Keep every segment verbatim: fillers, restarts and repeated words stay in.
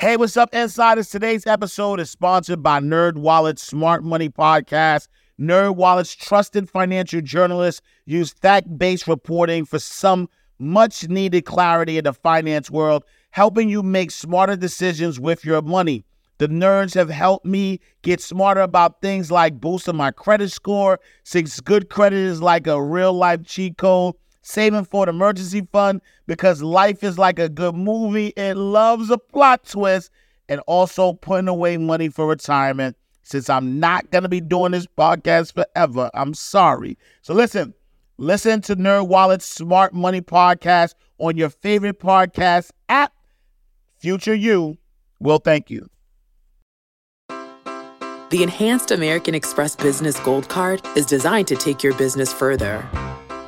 Hey, what's up, Insiders? Today's episode is sponsored by NerdWallet's Smart Money Podcast. NerdWallet's trusted financial journalists use fact-based reporting for some much-needed clarity in the finance world, helping you make smarter decisions with your money. The nerds have helped me get smarter about things like boosting my credit score, since good credit is like a real-life cheat code, saving for an emergency fund because life is like a good movie. It loves a plot twist, and also putting away money for retirement since I'm not going to be doing this podcast forever. I'm sorry. So listen, listen to NerdWallet's Smart Money Podcast on your favorite podcast app. Future you will thank you. The Enhanced American Express Business Gold Card is designed to take your business further.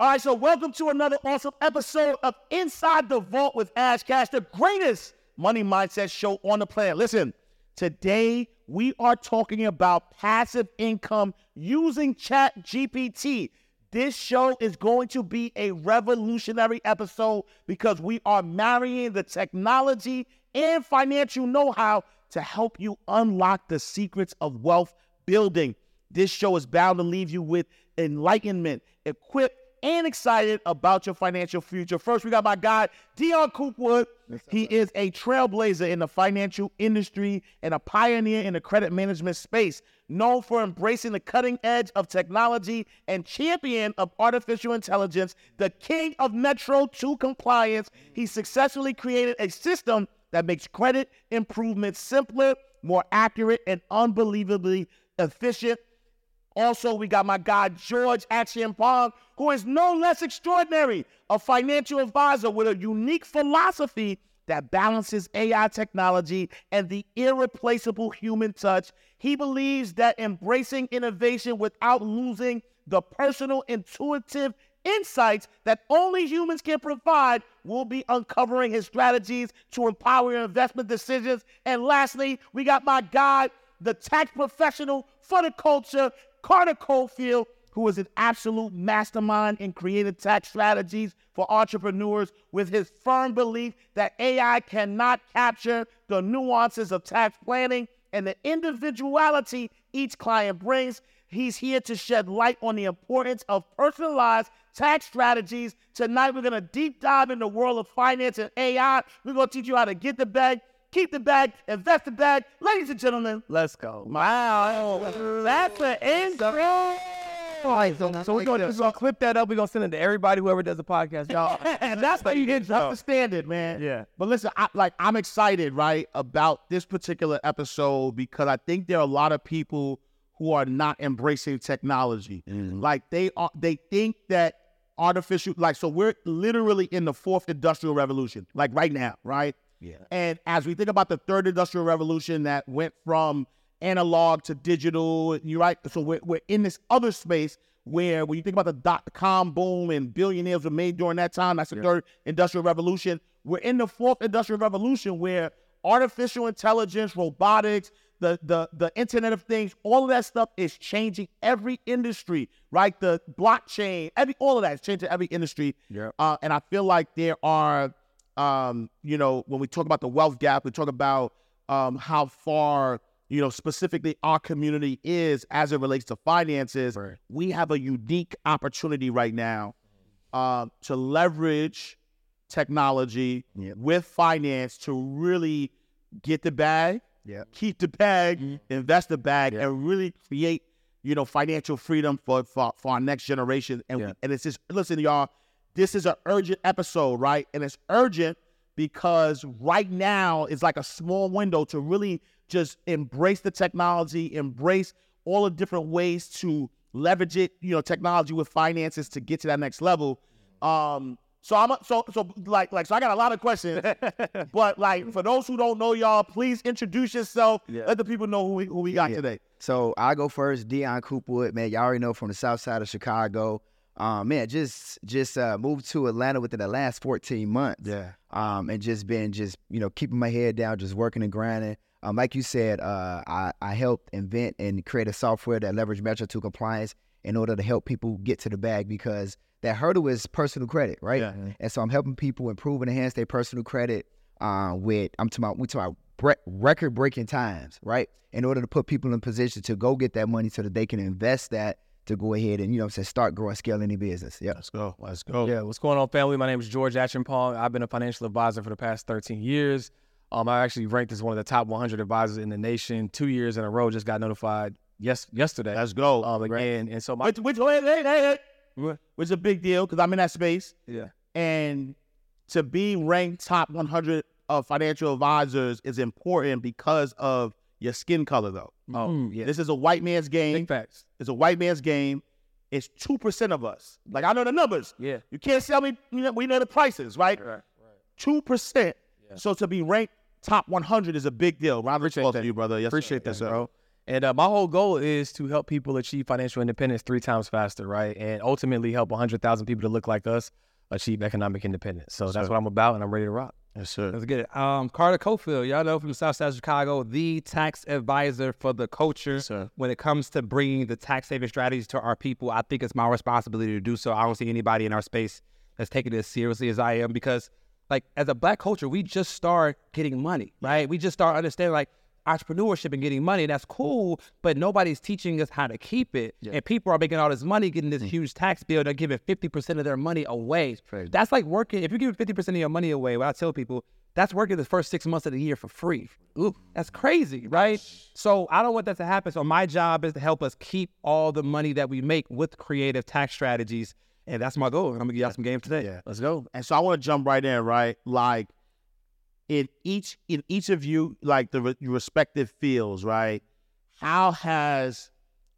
All right, so welcome to another awesome episode of Inside the Vault with Ash Cash, the greatest money mindset show on the planet. Listen, today we are talking about passive income using ChatGPT. This show is going to be a revolutionary episode because we are marrying the technology and financial know-how to help you unlock the secrets of wealth building. This show is bound to leave you with enlightenment, equipped, and excited about your financial future. First, we got my guy, Dion Coopwood. He is a trailblazer in the financial industry and a pioneer in the credit management space, known for embracing the cutting edge of technology and champion of artificial intelligence, the king of Metro two compliance. He successfully created a system that makes credit improvement simpler, more accurate, and unbelievably efficient. Also, we got my guy, George Acheampong, who is no less extraordinary, a financial advisor with a unique philosophy that balances A I technology and the irreplaceable human touch. He believes that embracing innovation without losing the personal, intuitive insights that only humans can provide will be uncovering his strategies to empower your investment decisions. And lastly, we got my guy, the tax professional for the culture, Carter Cofield, who is an absolute mastermind in creative tax strategies for entrepreneurs with his firm belief that A I cannot capture the nuances of tax planning and the individuality each client brings. He's here to shed light on the importance of personalized tax strategies. Tonight, we're going to deep dive in the world of finance and A I. We're going to teach you how to get the bag, keep the bag, invest the bag. Ladies and gentlemen, let's go. Wow. That's an intro. So we're going to clip that up. We're going to send it to everybody, whoever does the podcast, y'all. And that's how you get up to standard, man. Yeah. But listen, I, like, I'm excited, right, about this particular episode because I think there are a lot of people who are not embracing technology. Mm-hmm. Like, they are, they think that artificial, like, so we're literally in the fourth industrial revolution, like right now, right? Yeah. And as we think about the third industrial revolution that went from analog to digital, you're right. So we're, we're in this other space where when you think about the dot-com boom and billionaires were made during that time, that's the yeah. third industrial revolution. We're in the fourth industrial revolution where artificial intelligence, robotics, the the the Internet of Things, all of that stuff is changing every industry, right? The blockchain, every all of that is changing every industry. Yeah. Uh, and I feel like there are Um, you know, when we talk about the wealth gap, we talk about um, how far, you know, specifically our community is as it relates to finances. Right. We have a unique opportunity right now uh, to leverage technology yeah. with finance to really get the bag, yeah. keep the bag, mm-hmm. invest the bag, yeah. and really create, you know, financial freedom for for, for our next generation. And yeah. we, and it's just, listen, y'all, this is an urgent episode, right? And it's urgent because right now it's like a small window to really just embrace the technology, embrace all the different ways to leverage it, you know, technology with finances to get to that next level. Um, So I'm so so like like so I got a lot of questions, but like for those who don't know, y'all, please introduce yourself. Yeah. Let the people know who we who we got yeah. today. So I go first, Dion Coopwood, man. Y'all already know from the South Side of Chicago. Um, man, just just uh, moved to Atlanta within the last fourteen months. Yeah. Um, and just been just you know keeping my head down, just working and grinding. Um, like you said, uh, I I helped invent and create a software that leveraged Metro two compliance in order to help people get to the bag, because that hurdle is personal credit, right? Yeah. And so I'm helping people improve and enhance their personal credit uh, with, I'm talking about, we're talking about record-breaking times, right? In order to put people in position to go get that money so that they can invest that to go ahead and, you know, say start growing, scale any business. Yeah. Let's go. Let's go. Yeah. What's going on, family? My name is George Acheampong. I've been a financial advisor for the past thirteen years. Um, I actually ranked as one of the top one hundred advisors in the nation two years in a row. Just got notified yes yesterday. Let's go. Um, again, right. and, and so my. Wait, wait, wait, wait, wait. What? Which is a big deal because I'm in that space. Yeah. And to be ranked top one hundred of financial advisors is important because of your skin color, though. Oh, um, yeah. This is a white man's game. Big facts. It's a white man's game. It's two percent of us. Like, I know the numbers. Yeah. You can't sell me. You know, we know the prices, right? Right. right. two percent. Yeah. So to be ranked top one hundred is a big deal. Rob, appreciate that. To you, brother. Yes, appreciate sir. that, yeah, sir. Bro. And uh, my whole goal is to help people achieve financial independence three times faster, right? And ultimately help one hundred thousand people to look like us achieve economic independence. So yes, that's sir. what I'm about, and I'm ready to rock. Yes, sir. Let's get it. Um, Carter Cofield, y'all know from the South Side of Chicago, the tax advisor for the culture. Yes, sir. When it comes to bringing the tax-saving strategies to our people, I think it's my responsibility to do so. I don't see anybody in our space that's taking it as seriously as I am, because, like, as a black culture, we just start getting money, right? We just start understanding, like, entrepreneurship and getting money, that's cool, but nobody's teaching us how to keep it. Yeah. And people are making all this money, getting this mm. huge tax bill, they're giving fifty percent of their money away. That's, that's like working, if you're giving fifty percent of your money away, what I tell people, that's working the first six months of the year for free. Ooh, that's crazy, right? So I don't want that to happen. So my job is to help us keep all the money that we make with creative tax strategies. And that's my goal. And I'm gonna give y'all some games today. Yeah. Let's go. And so I wanna jump right in, right? Like, In each in each of you, like the re- your respective fields, right? How has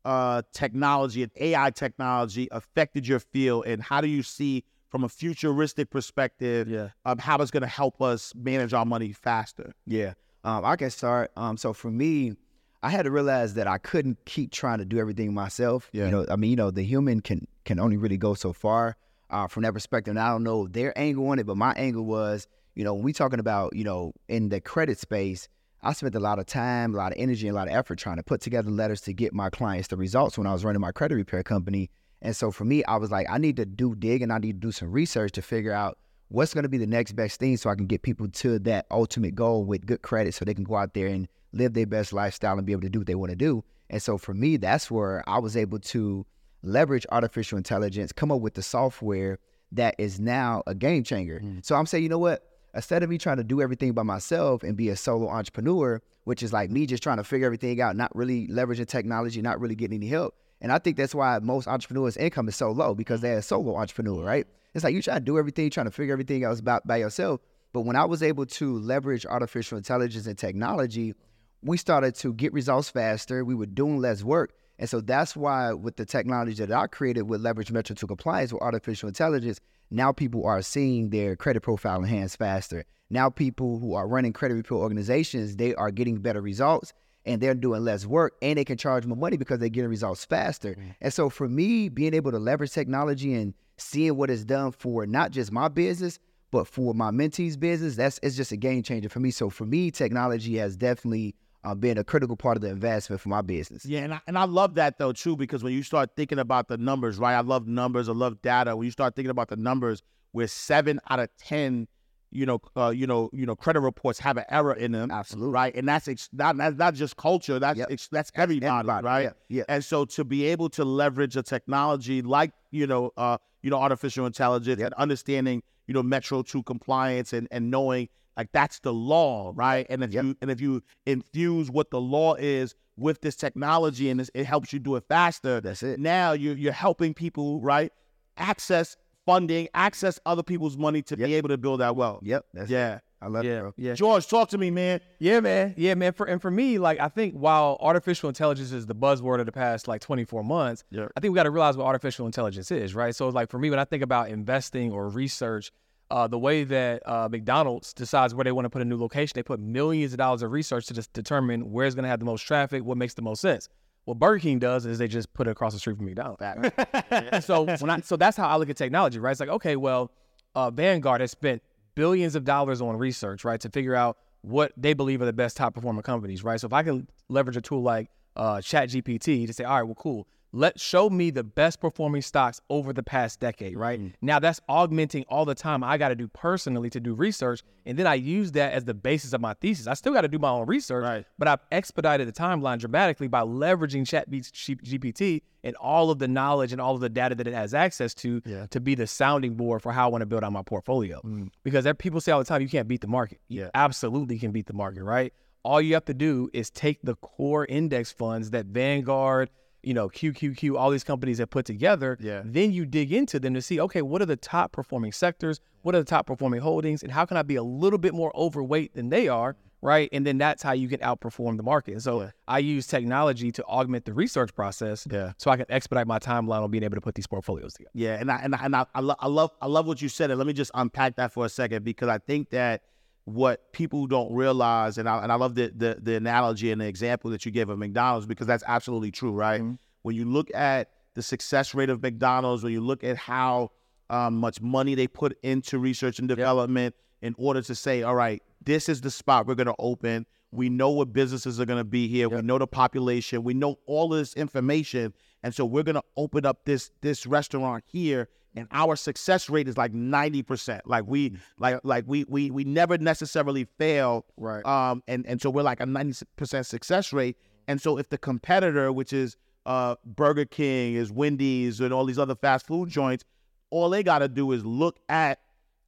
uh, technology and A I technology affected your field, and how do you see from a futuristic perspective yeah. um, how it's going to help us manage our money faster? Yeah, um, I can start. Um, so for me, I had to realize that I couldn't keep trying to do everything myself. Yeah. You know, I mean, you know, the human can can only really go so far uh, from that perspective. And I don't know their angle on it, but my angle was, you know, when we talking about, you know, in the credit space, I spent a lot of time, a lot of energy, and a lot of effort trying to put together letters to get my clients the results when I was running my credit repair company. And so for me, I was like, I need to do dig and I need to do some research to figure out what's going to be the next best thing so I can get people to that ultimate goal with good credit so they can go out there and live their best lifestyle and be able to do what they want to do. And so for me, that's where I was able to leverage artificial intelligence, come up with the software that is now a game changer. Mm. So I'm saying, you know what? Instead of me trying to do everything by myself and be a solo entrepreneur, which is like me just trying to figure everything out, not really leveraging technology, not really getting any help. And I think that's why most entrepreneurs' income is so low, because they're a solo entrepreneur, right? It's like you try to do everything, trying to figure everything out by, by yourself. But when I was able to leverage artificial intelligence and technology, we started to get results faster. We were doing less work. And so that's why with the technology that I created with Leverage Metro to Compliance with artificial intelligence, now people are seeing their credit profile enhanced faster. Now people who are running credit repair organizations, they are getting better results and they're doing less work and they can charge more money because they're getting results faster. Mm-hmm. And so for me, being able to leverage technology and seeing what it's done for not just my business, but for my mentees' business, that's it's just a game changer for me. So for me, technology has definitely uh, been a critical part of the investment for my business. Yeah, and I, and I love that, though, too, because when you start thinking about the numbers, right? I love numbers. I love data. When you start thinking about the numbers, where seven out of ten, you know, uh, you know, you know, credit reports have an error in them. Absolutely. Right? And that's ex- not, that's not just culture. That's yep. ex- that's everybody, everybody. Right? Yeah. yeah. And so to be able to leverage a technology like, you know, uh, you know, artificial intelligence yep. and understanding, you know, Metro two compliance and, and knowing, like, that's the law, right? And if yep. you and if you infuse what the law is with this technology and this, it helps you do it faster. That's it. Now you're you're helping people, right? Access funding, access other people's money to yep. be able to build that wealth. Yep. That's yeah. It. I love yeah, it, bro. Yeah. George, talk to me, man. Yeah, man. Yeah, man. For, and for me, like, I think while artificial intelligence is the buzzword of the past, like, twenty-four months, yeah. I think we got to realize what artificial intelligence is, right? So, like, for me, when I think about investing or research, uh, the way that uh, McDonald's decides where they want to put a new location, they put millions of dollars of research to just determine where's going to have the most traffic, what makes the most sense. What Burger King does is they just put it across the street from McDonald's. Right? so, when I, so that's how I look at technology, right? It's like, okay, well, uh, Vanguard has spent billions of dollars on research, right, to figure out what they believe are the best top performing companies, right? So if I can leverage a tool like uh, ChatGPT to say, all right, well, cool, let show me the best performing stocks over the past decade, right? Mm-hmm. Now that's augmenting all the time I got to do personally to do research, and then I use that as the basis of my thesis. I still got to do my own research, right, but I've expedited the timeline dramatically by leveraging ChatGPT and all of the knowledge and all of the data that it has access to yeah. to be the sounding board for how I want to build out my portfolio. Mm-hmm. Because there, people say all the time, you can't beat the market. Yeah. You absolutely can beat the market, right? All you have to do is take the core index funds that Vanguard, you know, Q Q Q, all these companies have put together, yeah. then you dig into them to see, okay, what are the top performing sectors? What are the top performing holdings? And how can I be a little bit more overweight than they are, right? And then that's how you can outperform the market. And so yeah. I use technology to augment the research process yeah. so I can expedite my timeline on being able to put these portfolios together. Yeah, and I, and I, and I, I, lo- I, love, I love what you said. And let me just unpack that for a second, because I think that what people don't realize, and I and I love the, the the analogy and the example that you gave of McDonald's, because that's absolutely true, right? Mm-hmm. When you look at the success rate of McDonald's, when you look at how um, much money they put into research and development yep. in order to say, all right, this is the spot we're going to open. We know what businesses are going to be here. Yep. We know the population. We know all this information. And so we're going to open up this this restaurant here. And our success rate is like ninety percent. Like we, like like we we we never necessarily fail. Right. Um. And, and so we're like a ninety percent success rate. And so if the competitor, which is uh Burger King, is Wendy's, and all these other fast food joints, all they got to do is look at,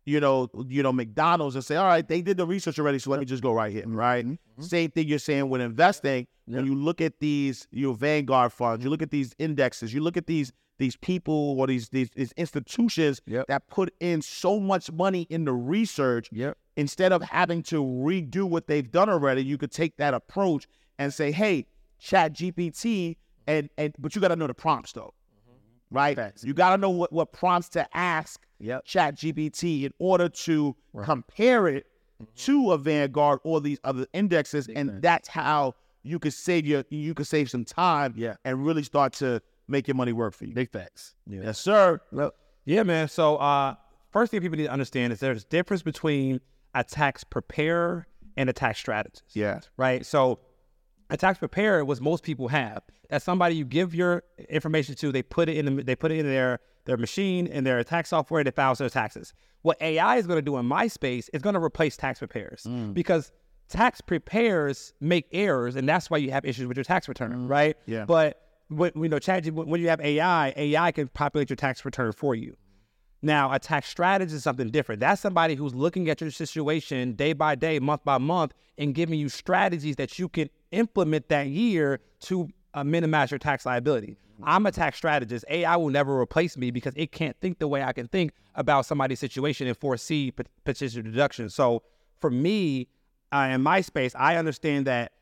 you know, you know McDonald's and say, all right, they did the research already, so let me just go right here, right? Mm-hmm. Same thing you're saying with investing. Yep. When you look at these, you know, Vanguard funds, you look at these indexes, you look at these. These people or these these, these institutions yep. that put in so much money in the research, yep. instead of having to redo what they've done already, you could take that approach and say, hey, ChatGPT, and, and but you got to know the prompts, though, mm-hmm. right? Facts. You got to know what, what prompts to ask yep. ChatGPT in order to right. compare it mm-hmm. to a Vanguard or these other indexes, Makes and sense. That's how you could save your you could save some time yeah. and really start to make your money work for you. Big facts. Yeah. Yes, sir. Well, yeah, man. So uh, first thing people need to understand is there's a difference between a tax preparer and a tax strategist. Yeah. Right? So a tax preparer was most people have. That's somebody you give your information to, they put it in the, they put it in their, their machine, in their tax software, that files their taxes. What A I is going to do in my space is going to replace tax preparers mm. because tax preparers make errors, and that's why you have issues with your tax return, mm. right? Yeah. But When, you know, Chad, when you have A I, A I can populate your tax return for you. Now, a tax strategist is something different. That's somebody who's looking at your situation day by day, month by month, and giving you strategies that you can implement that year to uh, minimize your tax liability. I'm a tax strategist. A I will never replace me because it can't think the way I can think about somebody's situation and foresee potential deductions. So for me, uh, in my space, I understand that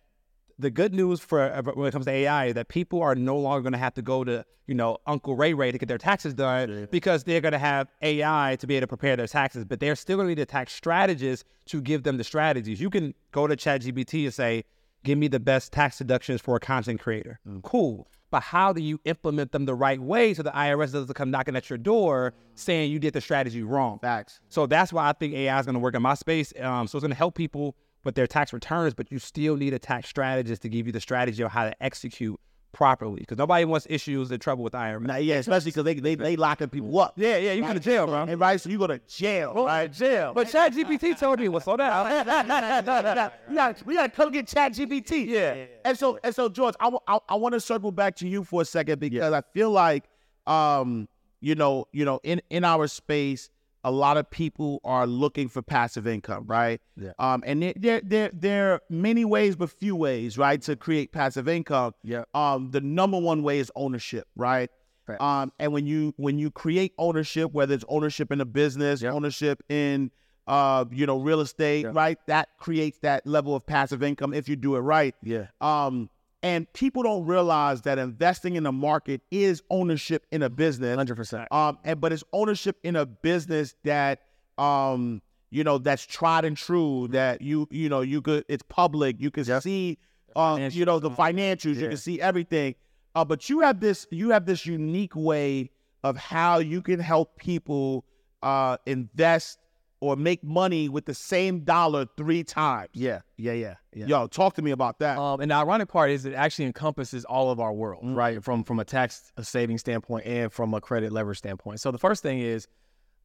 the good news for when it comes to A I is that people are no longer going to have to go to, you know, Uncle Ray Ray to get their taxes done yeah. because they're going to have A I to be able to prepare their taxes, but they're still going to need a tax strategist to give them the strategies. You can go to ChatGPT and say, give me the best tax deductions for a content creator. Mm. Cool. But how do you implement them the right way so the I R S doesn't come knocking at your door saying you did the strategy wrong? Facts. So that's why I think A I is going to work in my space. Um, so it's going to help people with their tax returns, but you still need a tax strategist to give you the strategy on how to execute properly, because nobody wants issues and trouble with I R S. Now, yeah, especially because they, they they locking people up. Yeah, yeah, you right. go to jail, bro. And right, so you go to jail, well, right? Jail. But ChatGPT told me what's on that. Nah, nah, nah, nah, nah, nah. We gotta, we gotta come get ChatGPT. Yeah. yeah. And so and so, George, I, I, I want to circle back to you for a second because yeah. I feel like, um, you know, you know, in in our space, a lot of people are looking for passive income, right? Yeah. Um, and there, there, there, there are many ways, but few ways, right, to create passive income. Yeah. Um, the number one way is ownership, right? right. Um, and when you when you create ownership, whether it's ownership in a business, yeah. ownership in uh, you know, real estate, yeah. right? That creates that level of passive income if you do it right. Yeah. Um, and people don't realize that investing in the market is ownership in a business. one hundred percent. Um, and but it's ownership in a business that, um, you know, that's tried and true. That you, you know, you could. It's public. You can yep. see, uh, you know, the financials. Yeah. You can see everything. Uh, but you have this. You have this unique way of how you can help people uh, invest or make money with the same dollar three times. Yeah, yeah, yeah, yeah. Yo, talk to me about that. Um, and the ironic part is it actually encompasses all of our world, mm-hmm. right? From from a tax a saving standpoint and from a credit leverage standpoint. So the first thing is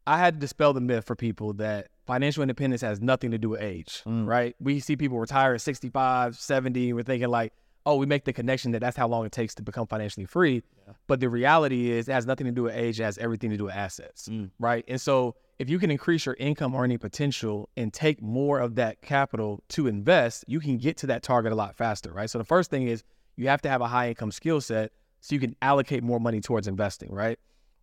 I had to dispel the myth for people that financial independence has nothing to do with age, mm. right? We see people retire at sixty-five, seventy. We're thinking like, oh, we make the connection that that's how long it takes to become financially free. Yeah. But the reality is it has nothing to do with age. It has everything to do with assets, mm. right? And so if you can increase your income earning potential and take more of that capital to invest, you can get to that target a lot faster, right? So the first thing is you have to have a high income skill set so you can allocate more money towards investing, right?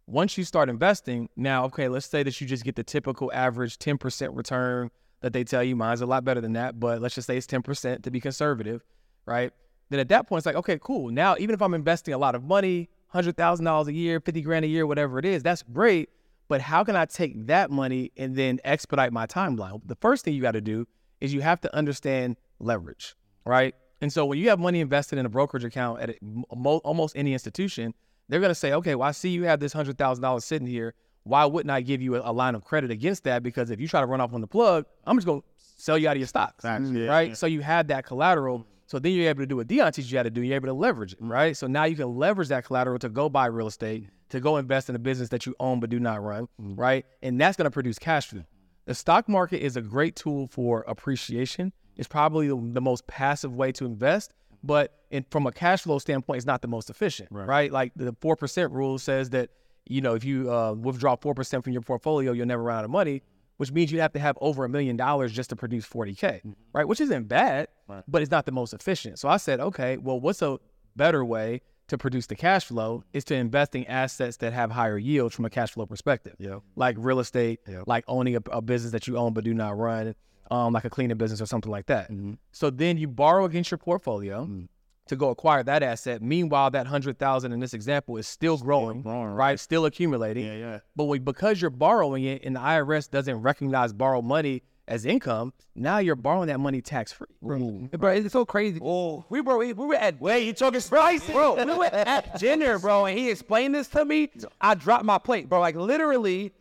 Once you start investing, now, okay, let's say that you just get the typical average ten percent return that they tell you. Mine's a lot better than that, but let's just say it's ten percent to be conservative, right? Then at that point, it's like, okay, cool. Now, even if I'm investing a lot of money, one hundred thousand dollars a year, fifty grand a year, whatever it is, that's great. But how can I take that money and then expedite my timeline? The first thing you got to do is you have to understand leverage, right? And so when you have money invested in a brokerage account at almost any institution, they're going to say, okay, well, I see you have this one hundred thousand dollars sitting here. Why wouldn't I give you a, a line of credit against that? Because if you try to run off on the plug, I'm just going to sell you out of your stocks, yeah, right? Yeah. So you had that collateral. So then you're able to do what Dion teaches you how to do. You're able to leverage it, right? So now you can leverage that collateral to go buy real estate, to go invest in a business that you own but do not run, right? And that's going to produce cash flow. The stock market is a great tool for appreciation. It's probably the, the most passive way to invest, but in, from a cash flow standpoint, it's not the most efficient, right? right? Like the four percent rule says that, you know, if you uh, withdraw four percent from your portfolio, you'll never run out of money, which means you have to have over a million dollars just to produce forty K, mm-hmm. right? Which isn't bad, right. but it's not the most efficient. So I said, okay, well, what's a better way to produce the cash flow is to invest in assets that have higher yields from a cash flow perspective, yeah. like real estate, yeah. like owning a, a business that you own but do not run, um, like a cleaning business or something like that. Mm-hmm. So then you borrow against your portfolio mm-hmm. to go acquire that asset. Meanwhile, that one hundred thousand dollars in this example is still growing, still growing right? right? Still accumulating. Yeah, yeah. But we, because you're borrowing it and the I R S doesn't recognize borrowed money as income, now you're borrowing that money tax-free. Bro, bro it's so crazy. Oh, we, bro, we, we were at... Wait, you talking... Bro, I said, bro, we were at dinner, bro, and he explained this to me. I dropped my plate, bro. Like, literally...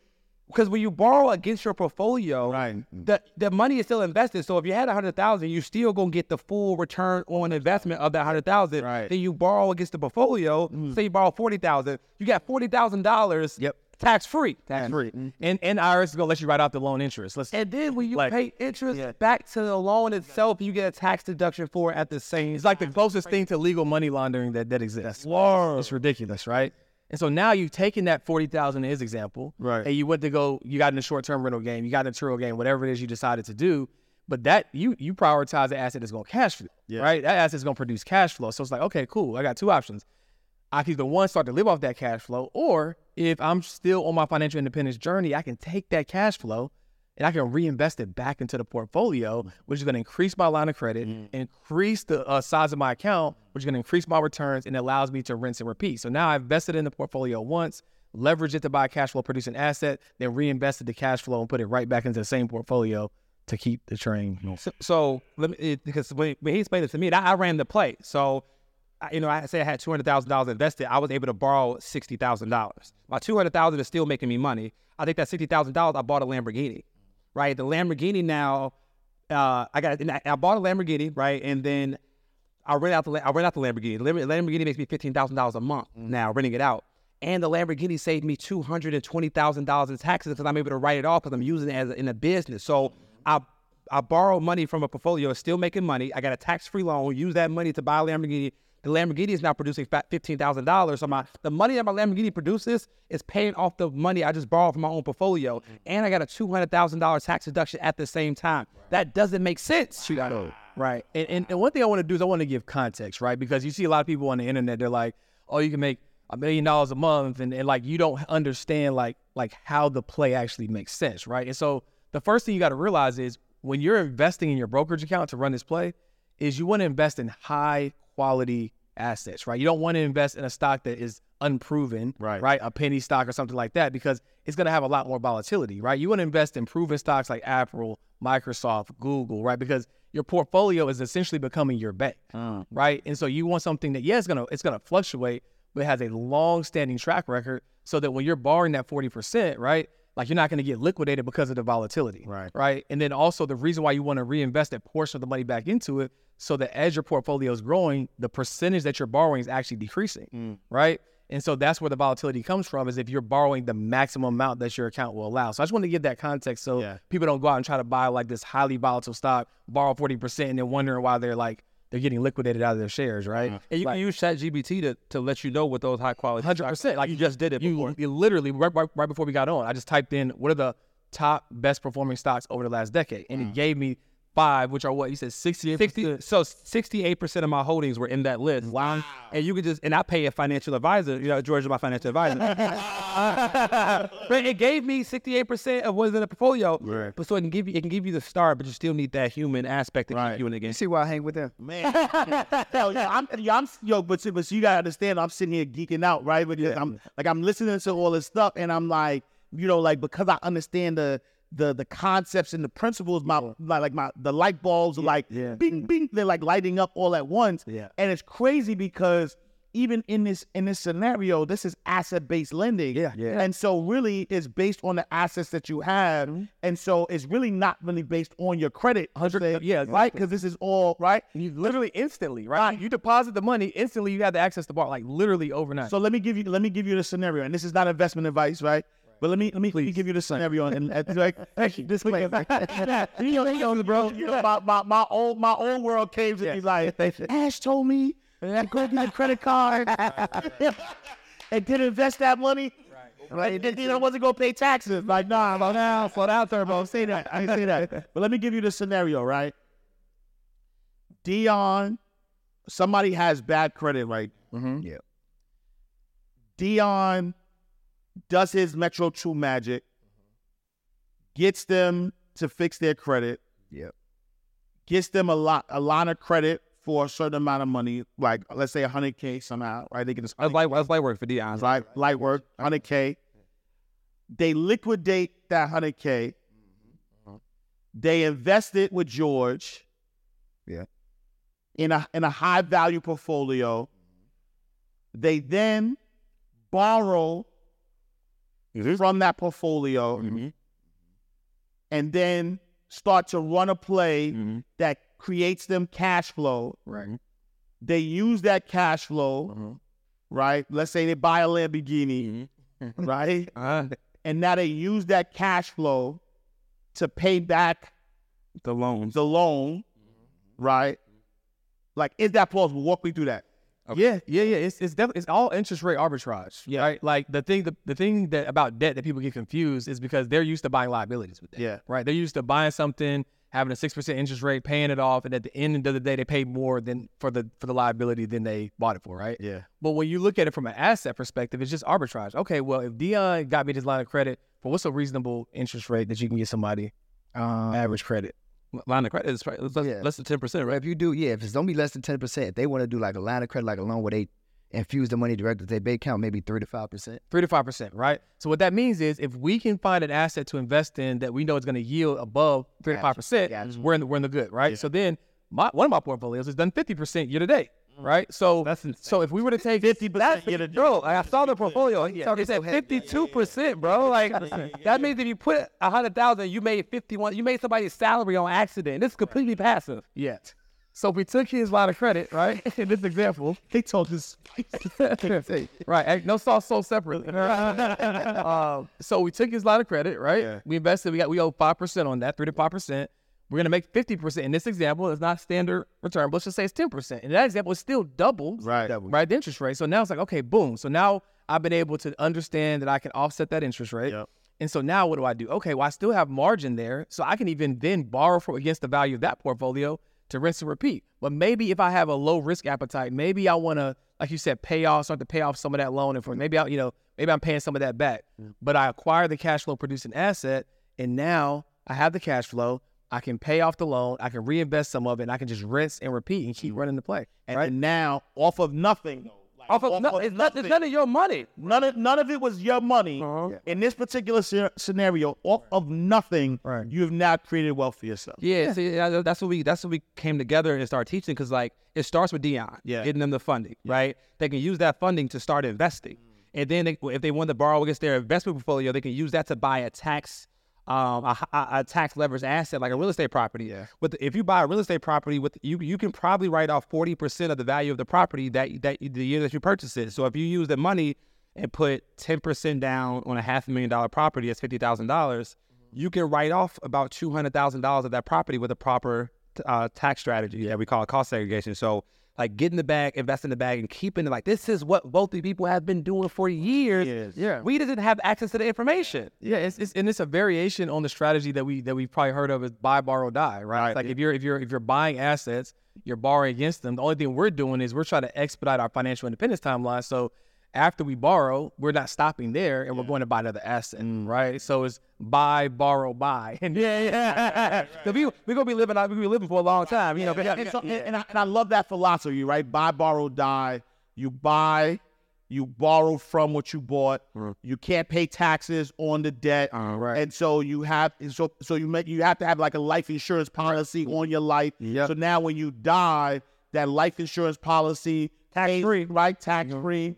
Because when you borrow against your portfolio, right. the, the money is still invested. So if you had one hundred thousand dollars, you still going to get the full return on investment of that one hundred thousand dollars. Right. Then you borrow against the portfolio. Mm. Say you borrow forty thousand dollars. You got forty thousand dollars yep. tax-free. Tax-free. Mm. And, and I R S is going to let you write off the loan interest. Let's, and then when you like, pay interest yeah. back to the loan itself, you get a tax deduction for it at the same It's like the closest thing to legal money laundering that, that exists. Whoa. It's ridiculous, right? And so now you've taken that forty thousand dollars in his example, right. and you went to go, you got in a short-term rental game, you got in a Turo game, whatever it is you decided to do, but that, you you prioritize the asset that's going to cash flow, yeah. right? That asset's going to produce cash flow. So it's like, okay, cool, I got two options. I can either one, start to live off that cash flow, or if I'm still on my financial independence journey, I can take that cash flow and I can reinvest it back into the portfolio, which is going to increase my line of credit, mm. increase the uh, size of my account, which is going to increase my returns and allows me to rinse and repeat. So now I've invested in the portfolio once, leveraged it to buy a cash flow producing asset, then reinvested the cash flow and put it right back into the same portfolio to keep the train. You know. So, so let me, it, because when, when he explained it to me, I, I ran the play. So, I, you know, I say I had two hundred thousand dollars invested. I was able to borrow sixty thousand dollars. My two hundred thousand dollars is still making me money. I think that sixty thousand dollars, I bought a Lamborghini. Right, the Lamborghini now, uh, I got. And I, I bought a Lamborghini, right, and then I rent out the I rent out the Lamborghini. The Lamborghini makes me fifteen thousand dollars a month mm. now renting it out, and the Lamborghini saved me two hundred and twenty thousand dollars in taxes because I'm able to write it off because I'm using it as a, in a business. So I I borrow money from a portfolio, it's still making money. I got a tax free loan. Use that money to buy a Lamborghini. The Lamborghini is now producing fifteen thousand dollars. So my the money that my Lamborghini produces is paying off the money I just borrowed from my own portfolio, and I got a two hundred thousand dollars tax deduction at the same time. Right. That doesn't make sense, wow. right? And, and and one thing I want to do is I want to give context, right? Because you see a lot of people on the internet, they're like, "Oh, you can make a million dollars a month," and, and like you don't understand like like how the play actually makes sense, right? And so the first thing you got to realize is when you're investing in your brokerage account to run this play is you want to invest in high quality assets, right? You don't want to invest in a stock that is unproven, right? right? A penny stock or something like that, because it's going to have a lot more volatility, right? You want to invest in proven stocks like Apple, Microsoft, Google, right? Because your portfolio is essentially becoming your bank, mm. right? And so you want something that, yeah, it's going to it's going to fluctuate, but it has a long-standing track record so that when you're borrowing that forty percent, right, like you're not going to get liquidated because of the volatility, right? right? And then also the reason why you want to reinvest that portion of the money back into it so that as your portfolio is growing, the percentage that you're borrowing is actually decreasing, mm. right? And so that's where the volatility comes from, is if you're borrowing the maximum amount that your account will allow. So I just want to give that context so yeah. people don't go out and try to buy like this highly volatile stock, borrow forty percent, and then wondering why they're like, they're getting liquidated out of their shares, right? Uh-huh. And you like, can use ChatGPT to, to let you know what those high quality one hundred percent stocks, like you just did it you, before. You literally, right, right, right before we got on, I just typed in, what are the top best performing stocks over the last decade? And mm. it gave me five, which are what you said, sixty-eight percent. sixty, so sixty-eight percent of my holdings were in that list. Wow. And you could just, and I pay a financial advisor, you know, George is my financial advisor. But it gave me sixty-eight percent of what's in the portfolio. Right. But so it can give you, it can give you the star, but you still need that human aspect to right. keep you in the game. You see why I hang with them? Man. Hell yeah, I'm, yeah, I'm, yo, but, but you gotta understand, I'm sitting here geeking out, right? But yeah. I'm like, I'm listening to all this stuff and I'm like, you know, like, because I understand the, the the concepts and the principles, my yeah. like, like my the light bulbs are yeah. like yeah. bing bing, they're like lighting up all at once. Yeah. And it's crazy because even in this in this scenario, this is asset based lending. Yeah. yeah. And so really it's based on the assets that you have. Mm-hmm. And so it's really not really based on your credit. one hundred percent yeah. Right? Because this is all right. You literally instantly, right? right? You deposit the money, instantly you have the access to borrow, like literally overnight. So let me give you let me give you the scenario. And this is not investment advice, right? But let me let me, let me give you the scenario and, and like actually this way, you know, you know, bro. You know, my my my old my old world came to yes. me like Ash told me to go get a credit card and did invest that money. Right, and then I wasn't gonna pay taxes. Like nah, slow down, slow down, Turbo. Say that, I say that. But let me give you the scenario, right? Dion, somebody has bad credit, right? Mm-hmm. Yeah. Dion does his Metro two magic, gets them to fix their credit, yep. gets them a lot, a lot of credit for a certain amount of money, like let's say one hundred K somehow, right? They can just, that's light, that's light work for Dion. Light, light work, one hundred K. They liquidate that one hundred K. They invest it with George yeah. in a in a high value portfolio. They then borrow from that portfolio, mm-hmm. and then start to run a play mm-hmm. that creates them cash flow. Right. They use that cash flow, mm-hmm. right? Let's say they buy a Lamborghini, mm-hmm. right? Uh-huh. And now they use that cash flow to pay back the loan. The loan, mm-hmm. right? Like, is that plausible? Walk me through that. Okay. Yeah, yeah, yeah. It's it's definitely it's all interest rate arbitrage. Yeah. Right. Like the thing the, the thing that about debt that people get confused is because they're used to buying liabilities with debt. Yeah. Right. They're used to buying something, having a six percent interest rate, paying it off, and at the end of the day they pay more than for the for the liability than they bought it for, right? Yeah. But when you look at it from an asset perspective, it's just arbitrage. Okay, well if Dion got me this line of credit, for what's a reasonable interest rate that you can get somebody um, average credit? Line of credit is less, yeah. less than ten percent, right? If you do, yeah, if it's don't be less than ten percent, if they want to do like a line of credit, like a loan where they infuse the money directly to their bank account, maybe three to five percent. three to five percent, right? So what that means is if we can find an asset to invest in that we know is going to yield above three to five percent, gotcha. we're, in the, we're in the good, right? Yeah. So then my, one of my portfolios has done fifty percent year to date. Right, so that's so if we were to take fifty percent, bro, like I saw the portfolio. Yeah. It's at fifty-two percent, bro. Like that means if you put a hundred thousand, you made fifty-one. You made somebody's salary on accident. This is completely right. passive. Yeah. So if we took his line of credit, right? In this example, they told us, right? No sauce sold separately. um, so we took his line of credit, right? Yeah. We invested. We got we owe five percent on that, three to five percent. We're going to make fifty percent. In this example, it's not standard return, but let's just say it's ten percent. In that example, it's still doubles, right. doubles right, the interest rate. So now it's like, okay, boom. So now I've been able to understand that I can offset that interest rate. Yep. And so now what do I do? Okay, well, I still have margin there. So I can even then borrow for against the value of that portfolio to rinse and repeat. But maybe if I have a low risk appetite, maybe I want to, like you said, pay off, start to pay off some of that loan. And for maybe, I, you know, maybe I'm paying some of that back. Mm. But I acquire the cash flow producing asset, and now I have the cash flow. I can pay off the loan. I can reinvest some of it, and I can just rinse and repeat and keep running the play. And, right? and now, off of nothing, like, off of, off no, of it's nothing. It's none of your money. None of none of it was your money. Uh-huh. Yeah. In this particular ser- scenario, off right. of nothing, right. you have now created wealth for yourself. Yeah, yeah. See, that's what we that's what we came together and started teaching, because like it starts with Dion, yeah. getting them the funding, yeah. right? They can use that funding to start investing, mm. and then they, if they want to borrow against their investment portfolio, they can use that to buy a tax. Um, a, a tax leverage asset like a real estate property. Yeah. With the, if you buy a real estate property, with you you can probably write off forty percent of the value of the property that that the year that you purchased it. So if you use the money and put ten percent down on a half a million dollar property, that's fifty thousand dollars, mm-hmm. you can write off about two hundred thousand dollars of that property with a proper uh, tax strategy yeah. that we call cost segregation. So like get in the bag, invest in the bag, and keeping it like this is what wealthy people have been doing for years. Yes. Yeah, we didn't have access to the information. Yeah, it's, it's and it's a variation on the strategy that we that we've probably heard of is buy, borrow, die, right? right. It's like yeah. if you're if you're if you're buying assets, you're borrowing against them. The only thing we're doing is we're trying to expedite our financial independence timeline. So after we borrow, we're not stopping there, and yeah. we're going to buy another asset, mm. right? So it's buy, borrow, buy, and yeah, yeah. Right, right, so we we're gonna be living, we be living for a long time, you know. Yeah, and, so, yeah. and, I, and I love that philosophy, right? Buy, borrow, die. You buy, you borrow from what you bought. Mm. You can't pay taxes on the debt, uh, right? And so you have, so so you make, you have to have like a life insurance policy on your life. Yep. So now when you die, that life insurance policy tax pays, free, right? Tax mm-hmm. free.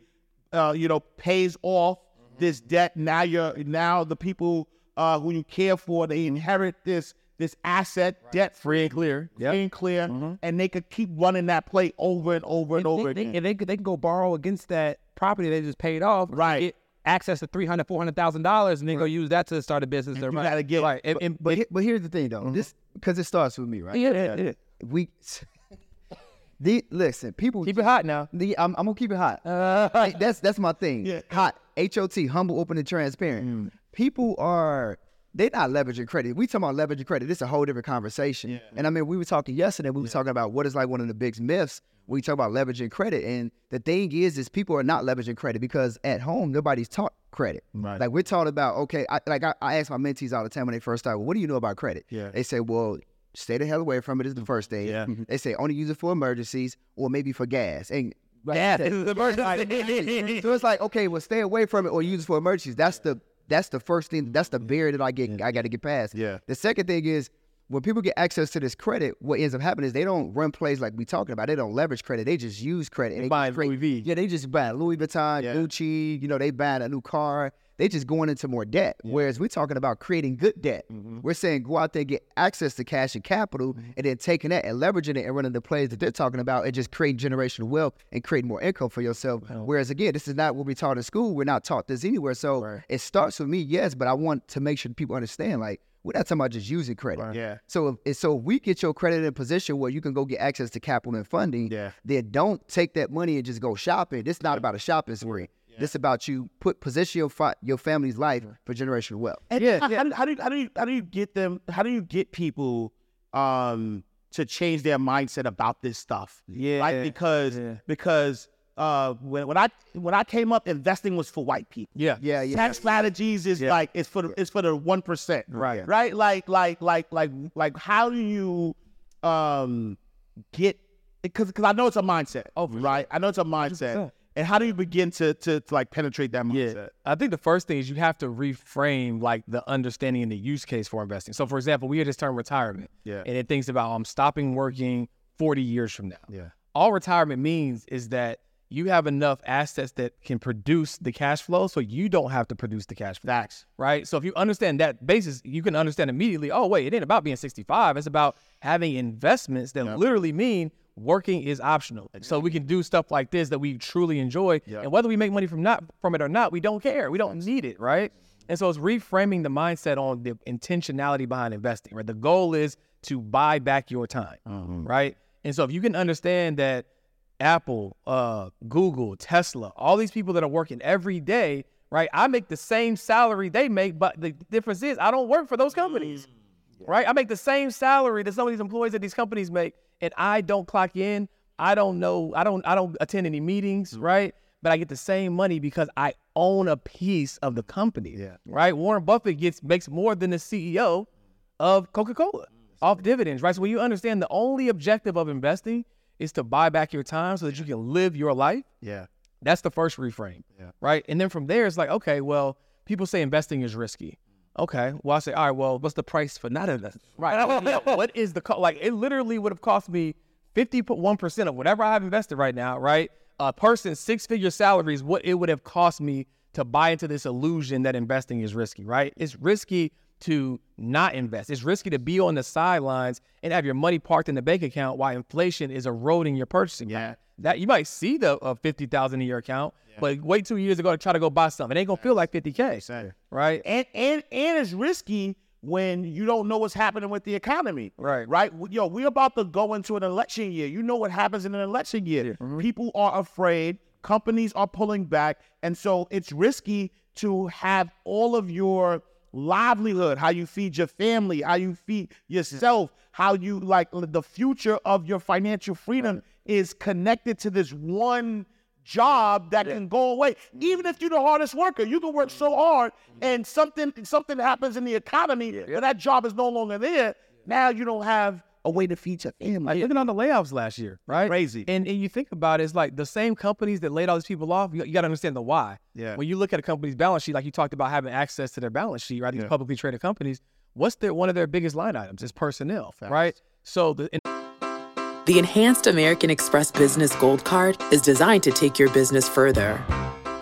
Uh, you know, pays off mm-hmm. this debt. Now you're now the people uh, who you care for, they inherit this this asset right. debt free and clear, yep. free and clear, mm-hmm. and they could keep running that play over and over and, and over they, again. They, and they they can go borrow against that property they just paid off, right? Get access to three hundred, four hundred thousand dollars, and then right. go use that to start a business. And or you money. Gotta get right. And, but, and, but, but but here's the thing though, mm-hmm. this because it starts with me, right? Yeah, yeah, yeah. We. The, listen, people keep it hot now. The, I'm, I'm gonna keep it hot. Uh, that's that's my thing. Yeah. Hot, H O T, humble, open, and transparent. Mm. People are they're not leveraging credit. We talking about leveraging credit. This is a whole different conversation. Yeah. And I mean, we were talking yesterday. We yeah. were talking about what is like one of the big myths. We talk about leveraging credit, and the thing is, is people are not leveraging credit because at home nobody's taught credit. Right. Like we're taught about okay. I, like I, I ask my mentees all the time when they first start, well, what do you know about credit? Yeah. They say, well. Stay the hell away from it is the first thing. Yeah. They say only use it for emergencies or maybe for gas. And gas is an emergency. So it's like, okay, well, stay away from it or use it for emergencies. That's yeah. the that's the first thing. That's the barrier that I get. Yeah. I got to get past. Yeah. The second thing is when people get access to this credit, what ends up happening is they don't run plays like we talking about. They don't leverage credit. They just use credit. They, they buy Louis V. Yeah, they just buy Louis Vuitton, yeah. Gucci. You know, they buy a new car. They just going into more debt, yeah. whereas we're talking about creating good debt. Mm-hmm. We're saying go out there and get access to cash and capital mm-hmm. and then taking that and leveraging it and running the plays that they're talking about and just creating generational wealth and creating more income for yourself. Wow. Whereas, again, this is not what we're taught in school. We're not taught this anywhere. So right. it starts with me, yes, but I want to make sure people understand, like, we're not talking about just using credit. Right. Yeah. So if so if we get your credit in a position where you can go get access to capital and funding, yeah. then don't take that money and just go shopping. This is not yeah. about a shopping spree. This about you put position your fi- your family's life for generational wealth. And yeah. How, yeah. How, do, how do you how do you get them? How do you get people um, to change their mindset about this stuff? Yeah. Right. Because yeah. because uh, when when I when I came up, investing was for white people. Yeah. Yeah. Yeah. Tax strategies is yeah. like it's for the, it's for the one percent. Right. Right. Like like like like like how do you um, get? Because because I know it's a mindset. Oh, right. I know it's a mindset. one hundred percent And how do you begin to, to, to like penetrate that mindset? Yeah. I think the first thing is you have to reframe like the understanding and the use case for investing. So for example, we hear this term retirement yeah. and it thinks about I'm stopping working forty years from now. Yeah. All retirement means is that you have enough assets that can produce the cash flow so you don't have to produce the cash flow. Facts. Right? So if you understand that basis, you can understand immediately, oh wait, it ain't about being sixty-five. It's about having investments that yep. literally mean working is optional. So we can do stuff like this that we truly enjoy. Yep. And whether we make money from not from it or not, we don't care. We don't need it, right? And so it's reframing the mindset on the intentionality behind investing, right? The goal is to buy back your time, mm-hmm. right? And so if you can understand that Apple, uh, Google, Tesla, all these people that are working every day, right? I make the same salary they make, but the difference is I don't work for those companies, yeah. right? I make the same salary that some of these employees at these companies make. And I don't clock in. I don't know. I don't. I don't attend any meetings, mm-hmm. right? But I get the same money because I own a piece of the company, yeah. right? Warren Buffett gets makes more than the C E O of Coca-Cola off dividends, right? So when you understand the only objective of investing is to buy back your time so that you can live your life. Yeah. That's the first reframe, yeah. right? And then from there, it's like, okay, well, people say investing is risky. Okay, well, I say, all right, well, what's the price for not investing? Right. What is the cost? Like, it literally would have cost me fifty-one percent of whatever I have invested right now, right? A person's six-figure salary is what it would have cost me to buy into this illusion that investing is risky, right? It's risky to not invest. It's risky to be on the sidelines and have your money parked in the bank account while inflation is eroding your purchasing power. Yeah. That you might see the uh, fifty thousand dollars a year account, yeah. but wait two years ago to try to go buy something. It ain't going to feel like fifty K, exactly. right? And, and and it's risky when you don't know what's happening with the economy, right? Right? Yo, we're about to go into an election year. You know what happens in an election year. Yeah. Mm-hmm. People are afraid. Companies are pulling back. And so it's risky to have all of your livelihood, how you feed your family, how you feed yourself, how you like the future of your financial freedom right. is connected to this one job that yeah. can go away. Even if you're the hardest worker, you can work so hard and something something happens in the economy yeah. and that job is no longer there. Now you don't have a way to feed your family. Like, looking on the layoffs last year, right? Crazy. And, and you think about it, it's like the same companies that laid all these people off, you, you got to understand the why. Yeah. When you look at a company's balance sheet, like you talked about having access to their balance sheet, right? These yeah. publicly traded companies, what's their one of their biggest line items is personnel, Facts. Right? So the... And- The Enhanced American Express Business Gold Card is designed to take your business further.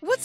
What's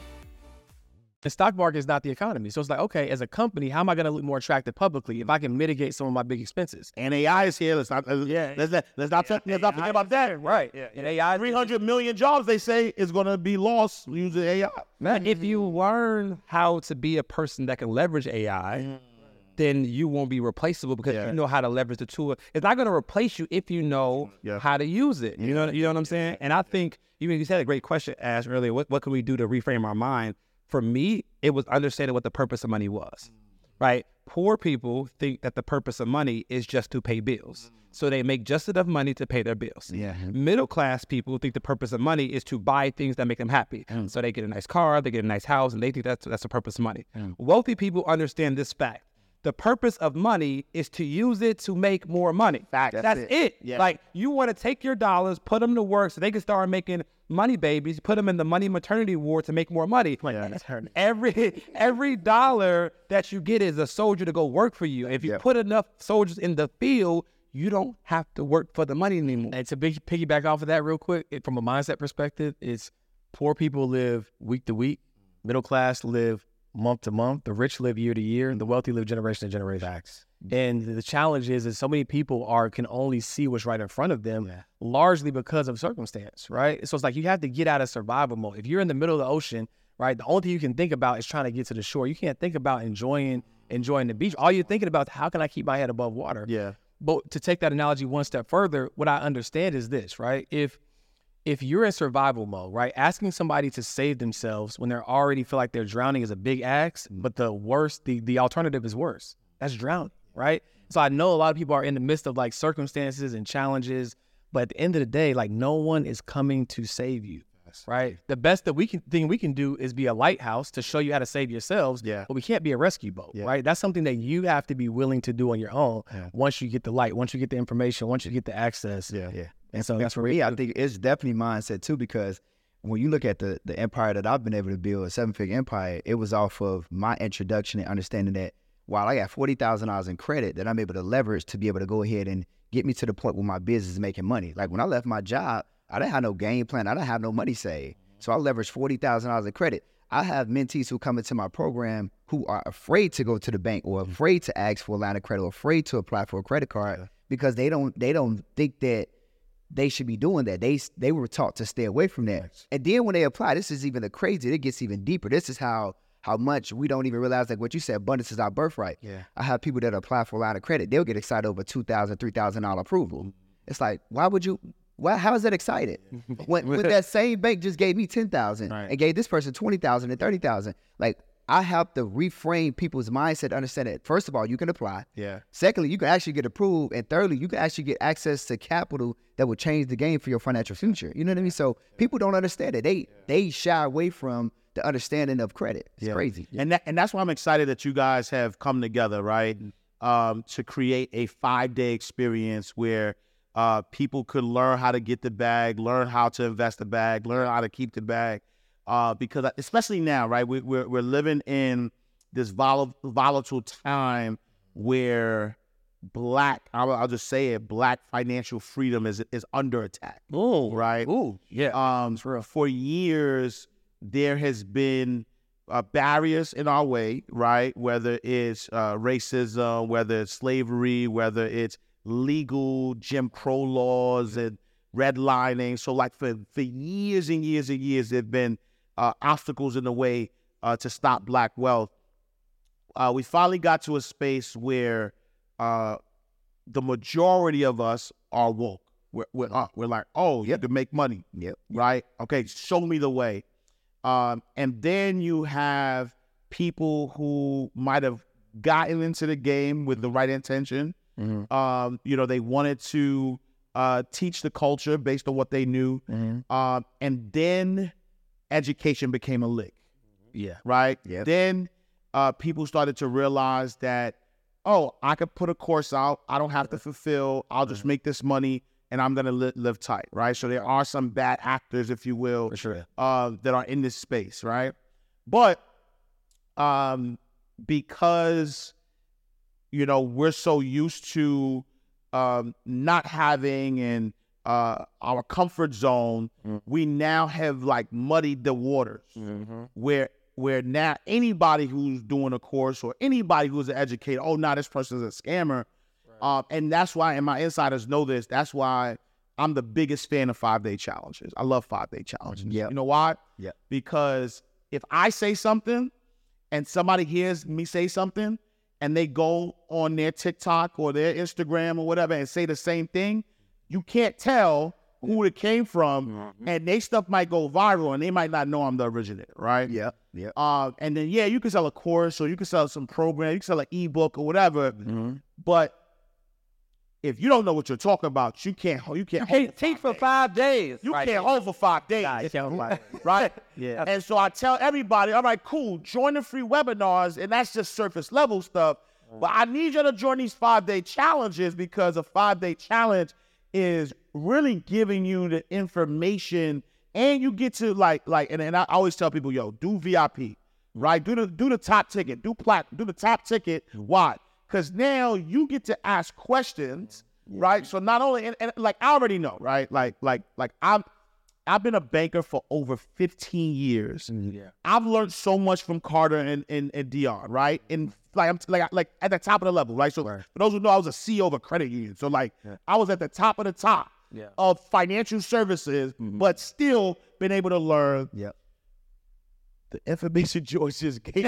The stock market is not the economy. So it's like, okay, as a company, how am I going to look more attractive publicly if I can mitigate some of my big expenses? And A I is here. Let's not, let's, yeah. let's, let's not, yeah. tell, let's not forget about that. Right. Yeah. And A I. three hundred million jobs, they say, is going to be lost using A I. Man, mm-hmm. if you learn how to be a person that can leverage A I, mm-hmm. then you won't be replaceable because yeah. you know how to leverage the tool. It's not going to replace you if you know yeah. how to use it. Yeah. You know, you know what I'm saying? And I yeah. think, even you said a great question asked earlier, what, what can we do to reframe our mind? For me, it was understanding what the purpose of money was, right? Poor people think that the purpose of money is just to pay bills. So they make just enough money to pay their bills. Yeah. Middle class people think the purpose of money is to buy things that make them happy. Mm. So they get a nice car, they get a nice house, and they think that's, that's the purpose of money. Mm. Wealthy people understand this fact. The purpose of money is to use it to make more money. Fact. That's, that's it. it. Yeah. Like, you want to take your dollars, put them to work so they can start making money babies, put them in the money maternity ward to make more money. Like, yeah, that's every every dollar that you get is a soldier to go work for you. If you yeah. put enough soldiers in the field, you don't have to work for the money anymore. And to big, piggyback off of that real quick, it, from a mindset perspective, it's poor people live week to week, middle class live month to month, the rich live year to year, and the wealthy live generation to generation. Facts. And the challenge is that so many people are can only see what's right in front of them, yeah. largely because of circumstance, right? So it's like you have to get out of survival mode. If you're in the middle of the ocean, right, the only thing you can think about is trying to get to the shore. You can't think about enjoying enjoying the beach. All you're thinking about is how can I keep my head above water? Yeah. But to take that analogy one step further, what I understand is this, right? If If you're in survival mode, right, asking somebody to save themselves when they already feel like they're drowning is a big ask, but the worst, the, the alternative is worse. That's drowning, right? So I know a lot of people are in the midst of like circumstances and challenges, but at the end of the day, like no one is coming to save you, right? The best that we can thing we can do is be a lighthouse to show you how to save yourselves, yeah. but we can't be a rescue boat, yeah. right? That's something that you have to be willing to do on your own yeah. once you get the light, once you get the information, once you get the access. Yeah, yeah. And so that's for me, I think it's definitely mindset too, because when you look at the, the empire that I've been able to build, a seven-figure empire, it was off of my introduction and understanding that while I got forty thousand dollars in credit that I'm able to leverage to be able to go ahead and get me to the point where my business is making money. Like when I left my job, I didn't have no game plan. I didn't have no money saved. So I leverage forty thousand dollars of credit. I have mentees who come into my program who are afraid to go to the bank or afraid to ask for a line of credit or afraid to apply for a credit card yeah. because they don't they don't think that they should be doing that. They they were taught to stay away from that. Nice. And then when they apply, this is even the crazier. It gets even deeper. This is how how much we don't even realize, like what you said, abundance is our birthright. Yeah. I have people that apply for a line of credit. They'll get excited over two thousand dollars, three thousand dollars approval. Mm-hmm. It's like, why would you? Why, how is that excited? When, when that same bank just gave me ten thousand dollars right. and gave this person twenty thousand dollars and thirty thousand dollars. Like, I help to reframe people's mindset to understand that, first of all, you can apply. Yeah. Secondly, you can actually get approved. And thirdly, you can actually get access to capital that will change the game for your financial future. You know what I mean? So people don't understand it. They yeah. they shy away from the understanding of credit. It's yeah. crazy. Yeah. And that, and that's why I'm excited that you guys have come together, right, um, to create a five-day experience where uh, people could learn how to get the bag, learn how to invest the bag, learn how to keep the bag. Uh, because especially now, right, we, we're we're living in this vol- volatile time where black, I'll, I'll just say it, black financial freedom is is under attack. Oh, right. Oh, yeah. Um, for years there has been uh, barriers in our way, right? Whether it's uh, racism, whether it's slavery, whether it's legal Jim Crow laws and redlining. So, like for for years and years and years, there've been Uh, obstacles in the way uh, to stop black wealth. Uh, we finally got to a space where uh, the majority of us are woke. We're we're, uh, we're like, oh, you have to make money, yep. right? Okay, show me the way. Um, and then you have people who might have gotten into the game with the right intention. Mm-hmm. Um, you know, they wanted to uh, teach the culture based on what they knew, mm-hmm. um, and then education became a lick. Yeah. Right? Yep. Then uh, people started to realize that, oh, I could put a course out. I don't have to fulfill. I'll just make this money and I'm going to li- live tight. Right? So there are some bad actors, if you will, for sure. uh, that are in this space. Right? But um, because, you know, we're so used to um, not having and Uh, our comfort zone, mm-hmm. we now have like muddied the waters mm-hmm. where where now anybody who's doing a course or anybody who's an educator, oh, now nah, this person's a scammer. Right. Uh, and that's why, and my insiders know this, that's why I'm the biggest fan of five-day challenges. I love five-day challenges. Yep. You know why? Yep. Because if I say something and somebody hears me say something and they go on their TikTok or their Instagram or whatever and say the same thing, you can't tell who it came from, mm-hmm. and they stuff might go viral, and they might not know I'm the originator, right? Yeah, yeah. Uh, and then, yeah, you can sell a course, or you can sell some program, you can sell an ebook or whatever, mm-hmm. but if you don't know what you're talking about, you can't you can't you hold teach for five days. You right. can't hold for five days, nah, right? Yeah. And so I tell everybody, all right, cool, join the free webinars, and that's just surface level stuff, mm-hmm. but I need you to join these five-day challenges because a five-day challenge is really giving you the information, and you get to like like and, and I always tell people, yo, do V I P, right? Do the do the top ticket, do plat, do the top ticket. Why? Because now you get to ask questions, right? So not only and, and like I already know, right? Like like like I'm I've been a banker for over fifteen years. Yeah. I've learned so much from Carter and and, and Dion, right? And like I'm like like at the top of the level, right? So right. for those who know, I was a C E O of a credit union. So like yeah. I was at the top of the top yeah. of financial services, mm-hmm. but still been able to learn. Yeah. The information George just gave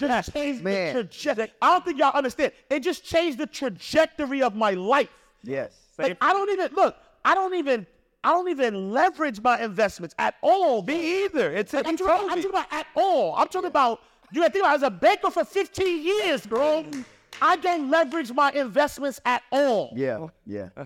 just changed Man. the trajectory. I don't think y'all understand. It just changed the trajectory of my life. Yes. Like I don't even look. I don't even. I don't even leverage my investments at all. Me either. It's like, I'm, talking, I'm talking about at all. I'm talking about, you gotta think about it, I was a banker for fifteen years, bro. I don't leverage my investments at all. Yeah, yeah.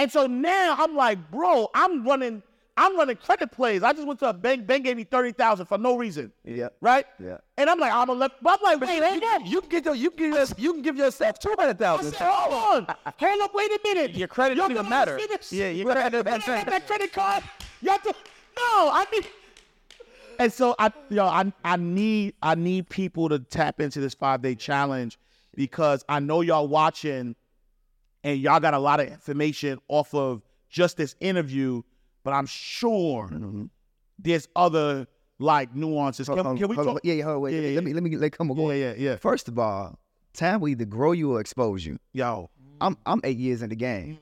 And so now I'm like, bro, I'm running, I'm running credit plays. I just went to a bank, bank gave me thirty thousand for no reason. Yeah. Right? Yeah. And I'm like, I'm gonna let, but I'm like, wait, ain't that? You can get your, you can give, you can give yourself two hundred thousand. I said, hold on, hold up, wait a minute. Your credit doesn't even matter. Finish. Yeah, your credit doesn't matter. That credit card, you have to, no, I need. And so I, you know, I, I need, I need people to tap into this five day challenge because I know y'all watching, and y'all got a lot of information off of just this interview. But I'm sure mm-hmm. there's other like nuances. Can, on, can we talk? Yeah, yeah, wait, yeah, yeah, let me let me let come on. Yeah, yeah, yeah. First of all, time will either grow you or expose you. Yo, I'm I'm eight years in the game.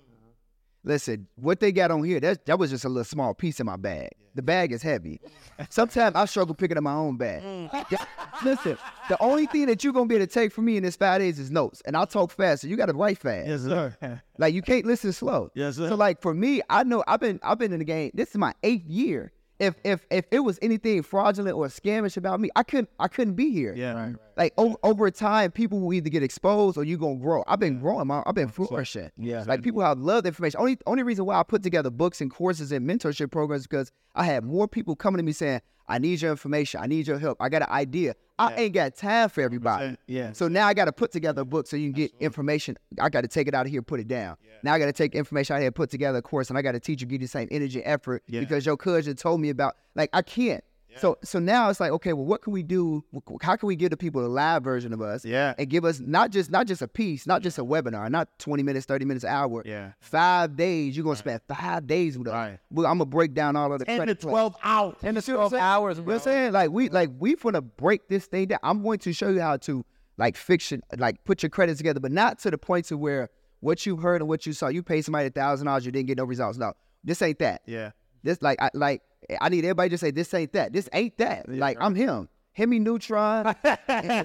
Listen, what they got on here, that that was just a little small piece in my bag. The bag is heavy. Sometimes I struggle picking up my own bag. Mm. Listen, the only thing that you're gonna be able to take from me in this five days is notes, and I'll talk fast. So you gotta write fast. Yes, sir. Like you can't listen slow. Yes, sir. So like for me, I know I've been I've been in the game. This is my eighth year. If if if it was anything fraudulent or scamish about me, I couldn't I couldn't be here. Yeah, right, right. Like o- over time, people will either get exposed or you gonna grow. I've been yeah. growing, my, I've been flourishing. Yeah, like people have loved information. Only only reason why I put together books and courses and mentorship programs is because I had more people coming to me saying, "I need your information. I need your help. I got an idea. I yeah. ain't got time for everybody." Yeah. So now I got to put together a book so you can get Absolutely. information. I got to take it out of here, put it down. Yeah. Now I got to take information out here, put together a course, and I got to teach you, give you the same energy and effort yeah. because your cousin told me about, like, I can't. Yeah. So so now it's like, okay, well, what can we do? How can we give the people the live version of us yeah. and give us not just not just a piece, not just a webinar, not twenty minutes, thirty minutes, an hour. Yeah. Five days. You're going right. to spend five days with us. Right. I'm going to break down all of the credit. ten to twelve hours. ten to twelve hours. We're saying like we like we want to break this thing down. I'm going to show you how to like fiction, like put your credits together, but not to the point to where what you heard and what you saw, you paid somebody a thousand dollars, you didn't get no results. No, this ain't that. Yeah. This like I like. I need everybody to say, this ain't that. This ain't that. Yeah, like, right. I'm him. Hemi Neutron.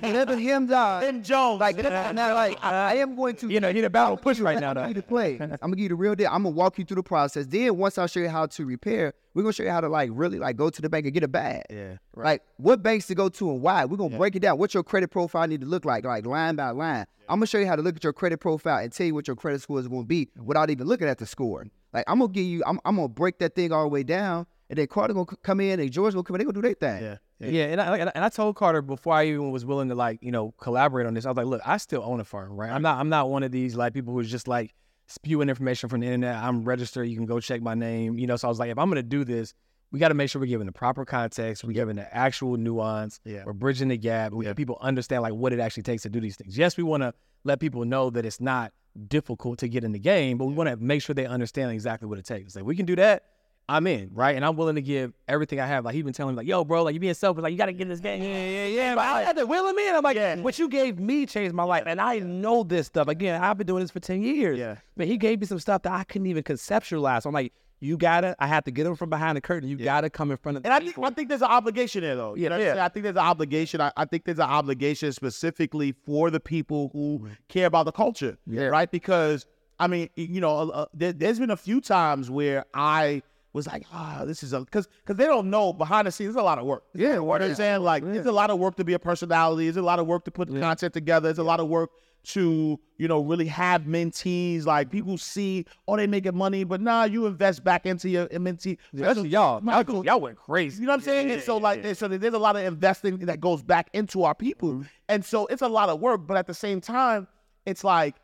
Living him, dog. Him Jones. Like, now, like, I am going to. You know, he the battle push right now, though. I'm going to play. I'm going to give you the real deal. I'm going to walk you through the process. Then, once I show you how to repair, we're going to show you how to, like, really, like, go to the bank and get a bag. Yeah. Right. Like, what banks to go to and why. We're going to yeah. break it down. What your credit profile need to look like, like, line by line. Yeah. I'm going to show you how to look at your credit profile and tell you what your credit score is going to be without even looking at the score. Like, I'm going to give you, I'm, I'm going to break that thing all the way down. And then Carter gonna come in, and George gonna come in. They gonna do their thing. Yeah, yeah. yeah and, I, and I told Carter before I even was willing to like you know collaborate on this. I was like, look, I still own a firm, right? I'm not, I'm not one of these like people who's just like spewing information from the internet. I'm registered. You can go check my name, you know. So I was like, if I'm gonna do this, we got to make sure we're giving the proper context, we're giving the actual nuance, yeah. we're bridging the gap, we, yeah. people understand like what it actually takes to do these things. Yes, we want to let people know that it's not difficult to get in the game, but we want to make sure they understand exactly what it takes. Like we can do that. I'm in, right? And I'm willing to give everything I have. Like, he's been telling me, like, yo, bro, like, you being selfish. Like, you got to get in this game. Yeah, yeah, yeah. But I had to will him in. I'm like, yeah. what you gave me changed my life. And I know this stuff. Again, I've been doing this for ten years. Yeah. But he gave me some stuff that I couldn't even conceptualize. So I'm like, you got to, I have to get him from behind the curtain. You yeah. got to come in front of the And I think, I think there's an obligation there, though. You yeah, know what I'm yeah. I think there's an obligation. I, I think there's an obligation specifically for the people who care about the culture, yeah. right? Because, I mean, you know, uh, there, there's been a few times where I, was like, ah, oh, this is a, because because they don't know behind the scenes, it's a lot of work. It's yeah, what I'm saying, like, yeah. it's a lot of work to be a personality. It's a lot of work to put yeah. content together. It's yeah. a lot of work to, you know, really have mentees. Like, people see, oh, they making money, but nah, you invest back into your mentee. Yeah. That's y'all. Y'all, y'all went crazy. You know what I'm saying? Yeah, and so, like, yeah. so there's a lot of investing that goes back into our people. Mm-hmm. And so it's a lot of work, but at the same time, it's like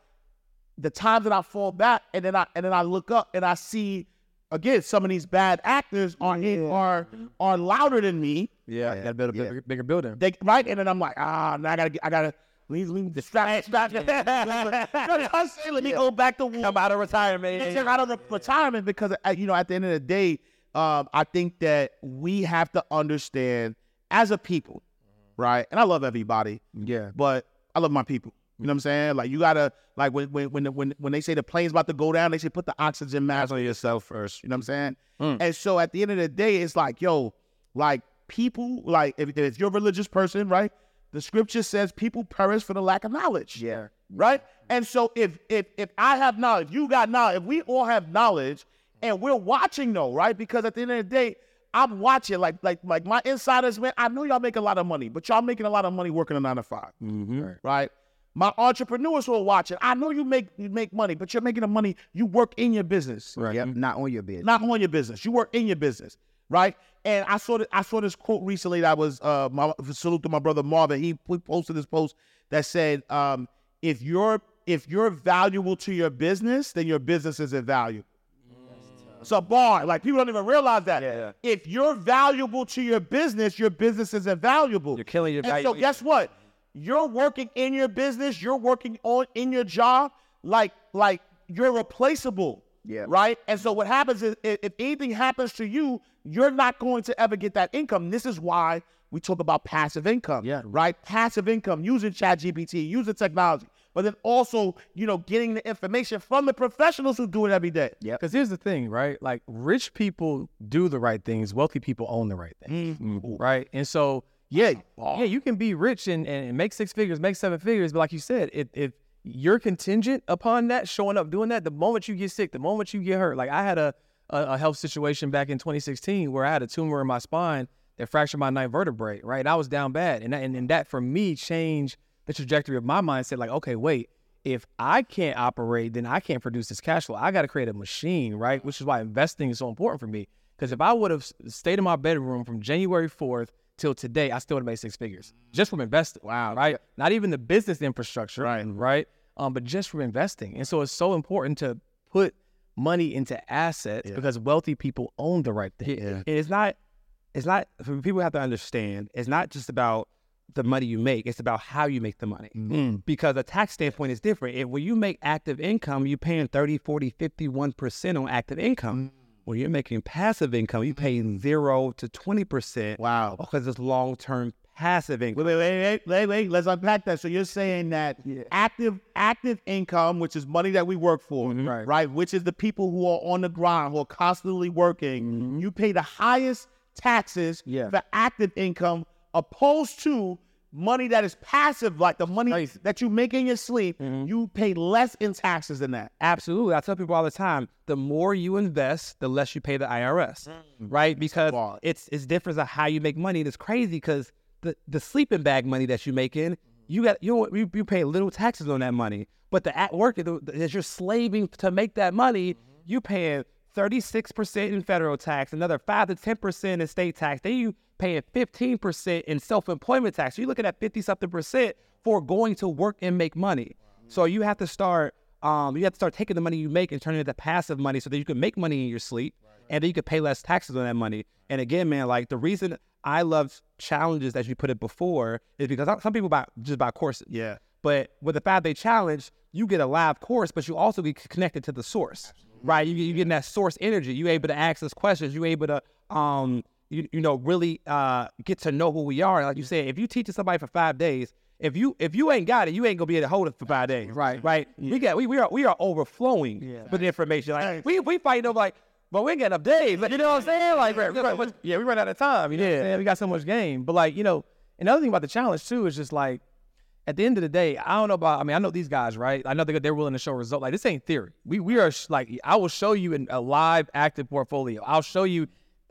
the time that I fall back and then I and then I look up and I see, again, some of these bad actors are in, yeah. are are louder than me. Yeah, yeah. Got to build a yeah. bigger, bigger building. They, right, and then I'm like, ah, now I gotta, get, I gotta leave, leave the strap, strap. Let me go back to work. I'm out of retirement. I'm out of the yeah. retirement because you know, at the end of the day, um, I think that we have to understand as a people, right? And I love everybody. Yeah, but I love my people. You know what I'm saying? Like you gotta, like when when when when when they say the plane's about to go down, they say put the oxygen mask on yourself first. You know what I'm saying? Mm. And so at the end of the day, it's like, yo, like people, like if, if you're a religious person, right? The scripture says people perish for the lack of knowledge. Yeah. Right. And so if if if I have knowledge, you got knowledge. If we all have knowledge, and we're watching though, right? Because at the end of the day, I'm watching, like, like, like my insiders, man. I know y'all make a lot of money, but y'all making a lot of money working a nine to five, mm-hmm. right? My entrepreneurs who are watching, I know you make you make money, but you're making the money, you work in your business. Right. Yep. Not on your business. Not on your business. You work in your business, right? And I saw, th- I saw this quote recently that was, uh, my, salute to my brother Marvin. He posted this post that said, um, if you're if you're valuable to your business, then your business is invaluable. Mm. It's a bar. Like, people don't even realize that. Yeah, yeah. If you're valuable to your business, your business is invaluable. You're killing your value. And so guess what? You're working in your business. You're working on in your job. Like, like you're replaceable. Yeah. Right? And so what happens is, if anything happens to you, you're not going to ever get that income. This is why we talk about passive income. Yeah. Right? Passive income, using ChatGPT, using technology, but then also, you know, getting the information from the professionals who do it every day. Yeah. Because here's the thing, right? Like, rich people do the right things. Wealthy people own the right things. Mm-hmm. Right? And so, yeah, yeah, you can be rich and, and make six figures, make seven figures. But like you said, if, if you're contingent upon that, showing up, doing that, the moment you get sick, the moment you get hurt. Like, I had a, a, a health situation back in twenty sixteen where I had a tumor in my spine that fractured my ninth vertebrae, right? And I was down bad. And that, and, and that for me changed the trajectory of my mindset. Like, okay, wait, if I can't operate, then I can't produce this cash flow. I got to create a machine, right? Which is why investing is so important for me. Because if I would have stayed in my bedroom from January fourth till today, I still would have made six figures just from investing. Wow. Right? Not even the business infrastructure, right? right? Um, but just from investing. And so it's so important to put money into assets yeah. because wealthy people own the right thing. Yeah. It's not, it's not, people have to understand, it's not just about the money you make, it's about how you make the money. Mm-hmm. Because a tax standpoint is different. If, when you make active income, you're paying thirty, forty, fifty-one percent on active income. Mm-hmm. When you're making passive income, you're paying zero to twenty percent. Wow. Because it's long-term passive income. Wait, wait, wait, wait, wait. Let's unpack that. So you're saying that yeah. active active income, which is money that we work for, mm-hmm. right. right, which is the people who are on the grind, who are constantly working, mm-hmm. you pay the highest taxes yeah. for active income opposed to money that is passive, like the money nice. that you make in your sleep, mm-hmm. you pay less in taxes than that. Absolutely. I tell people all the time, the more you invest, the less you pay the I R S, mm-hmm. right? Because it's it's different on how you make money. And it's crazy because the, the sleeping bag money that you make in, you got you you, you pay little taxes on that money. But the at work, as you're slaving to make that money, mm-hmm. you paying thirty-six percent in federal tax, another five to ten percent in state tax. Then you paying fifteen percent in self-employment tax. So you're looking at fifty something percent for going to work and make money. So you have to start, um, you have to start taking the money you make and turning it into passive money so that you can make money in your sleep right, right. and then you can pay less taxes on that money. And again, man, like the reason I love challenges as you put it before is because some people buy, just buy courses. Yeah. But with the five day challenge, you get a live course, but you also get connected to the source, Absolutely. right? You, you're getting that source energy. You're able to ask us questions. You're able to, um, You, you know, really uh, get to know who we are. Like you said, if you teach somebody for five days, if you if you ain't got it, you ain't gonna be able to hold it for five days. Right, right. Yeah. We got we we are we are overflowing yeah. with information. Like we we fighting over like, but we ain't got enough days. Like, you know what I'm saying? Like, right, right, yeah, we run out of time. You know yeah. what I'm saying? We got so much game. But like, you know, another thing about the challenge too is just like, at the end of the day, I don't know about. I mean, I know these guys, right? I know they're they're willing to show results. Like this ain't theory. We we are like, I will show you in a live active portfolio. I'll show you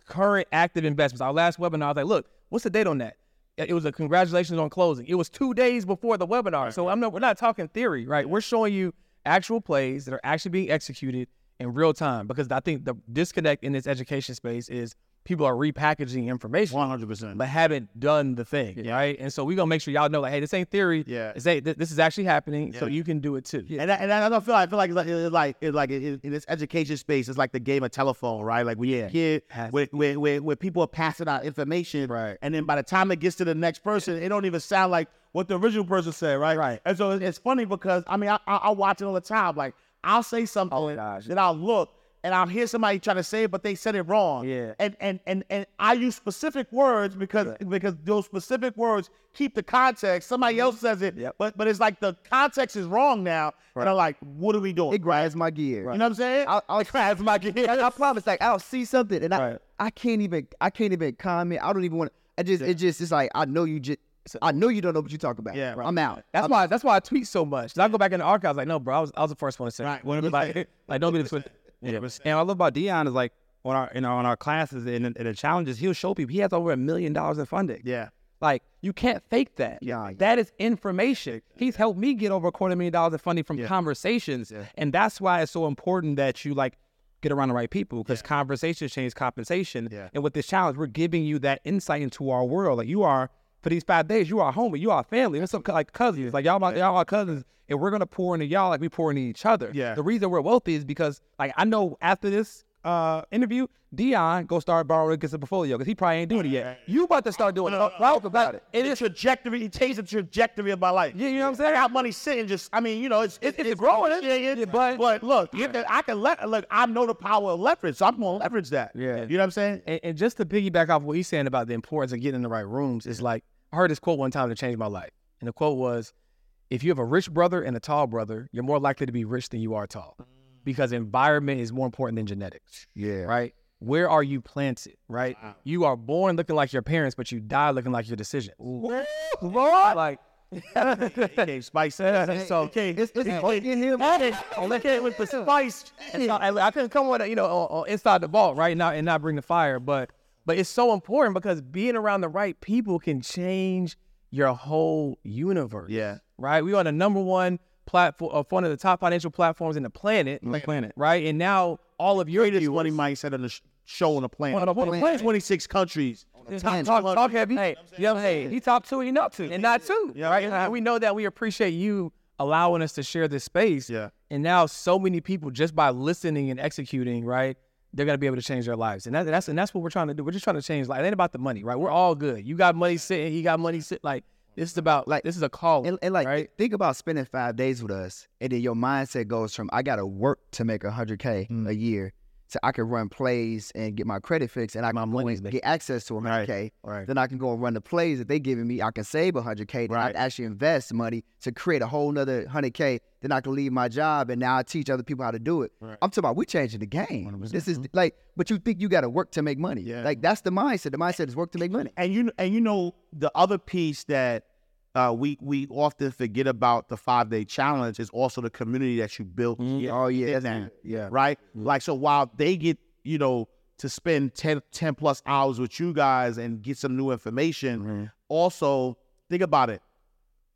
current active investments. Our last webinar, I was like, look, what's the date on that? It was a congratulations on closing. It was two days before the webinar. Right. So I'm not, we're not talking theory, right? Yeah. We're showing you actual plays that are actually being executed in real time, because I think the disconnect in this education space is people are repackaging information. one hundred percent. But haven't done the thing, yeah. right? And so we're going to make sure y'all know, like, hey, this ain't theory. Yeah. This, ain't, this is actually happening, yeah. so you can do it too. Yeah. And, I, and I don't feel like, I feel like, it's like, it's like, it's like it, in this education space, it's like the game of telephone, right? Like when you're a kid, where, where, where, where people are passing out information, right. and then by the time it gets to the next person, yeah. it don't even sound like what the original person said, right? right. And so it's funny because, I mean, I, I, I watch it all the time. Like, I'll say something, oh, gosh. then I'll look, and I'll hear somebody try to say it, but they said it wrong. Yeah. And and and, and I use specific words because right. because those specific words keep the context. Somebody else says it, yep. but but it's like the context is wrong now. Right. And I'm like, what are we doing? It grinds my gear. Right. You know what I'm saying? I'll, I'll grind my gear. I, I promise. Like I'll see something, and I right. I can't even I can't even comment. I don't even want. I just yeah. it just it's like I know you just. I know you don't know what you talk about. Yeah, right. I'm out. That's I'm, why. That's why I tweet so much. And I go back in the archives. Like, no, bro, I was I was the first one to say. Right. Like, like, don't be the first. Yeah, and what I love about Dion is like on our you know on our classes and, and the challenges, he'll show people he has over a million dollars in funding. Yeah, like you can't fake that. Yeah, yeah. That is information. He's helped me get over a quarter million dollars in funding from yeah. conversations, yeah. and that's why it's so important that you like get around the right people, because yeah. conversations change compensation. Yeah. And with this challenge, we're giving you that insight into our world. Like you are for these five days, you are homie, you are family. There's some like cousins, like y'all my, y'all are cousins. And we're going to pour into y'all like we pour into each other. Yeah. The reason we're wealthy is because, like, I know after this uh, interview, Dion go start borrowing against the portfolio because he probably ain't doing it yet. You about to start doing no, it. Talk no, about it. It is trajectory. It takes the trajectory of my life. Yeah, you know what I'm saying? I got money sitting just, I mean, you know, it's it's, it's, it's growing. It's, it's, yeah, but, but look, right. if I can let, look, I know the power of leverage, so I'm going to leverage that. Yeah. You know what I'm saying? And, and just to piggyback off what he's saying about the importance of getting in the right rooms, is like, I heard this quote one time that changed my life. And the quote was, if you have a rich brother and a tall brother, you're more likely to be rich than you are tall, because environment is more important than genetics. Yeah. Right? Where are you planted, right? Wow. You are born looking like your parents, but you die looking like your decisions. Lord! Like, okay, spice. So, okay, it's okay with the spice. I couldn't come on, you know, on, on Inside the Vault, right? Now and not bring the fire, but but it's so important because being around the right people can change your whole universe. Yeah. Right? We're on the number one platform, uh, one of the top financial platforms in the planet. The planet. Right? And now all of your viewers. Money mindset on the sh- show on the planet. On the planet. planet. twenty-six countries. Top, talk, talk heavy. Hey, you know, hey, he top two and he not two. And not two. Yeah. Right? And we know that. We appreciate you allowing us to share this space. Yeah. And now so many people, just by listening and executing, right, they're going to be able to change their lives. And that, that's and that's what we're trying to do. We're just trying to change life. It ain't about the money, right? We're all good. You got money sitting. He got money sitting. Like, this is about, like, this is a call. And, and like, right? think about spending five days with us, and then your mindset goes from, I got to work to make one hundred K mm. a year, so I can run plays and get my credit fixed, and I can go and get access to one hundred K. Right. Right. Then I can go and run the plays that they giving me. I can save one hundred K. Then right. I can actually invest money to create a whole nother one hundred K. Then I can leave my job, and now I teach other people how to do it. Right. I'm talking about we changing the game. one hundred percent. This is like, but you think you got to work to make money. Yeah. Like, that's the mindset. The mindset is work to make money. And you and you know the other piece that uh, we we often forget about the five day challenge is also the community that you built. Mm-hmm. Yeah. Oh yeah, that, yeah. Right. Mm-hmm. Like, so while they get, you know, to spend ten, ten plus hours with you guys and get some new information, mm-hmm. also think about it.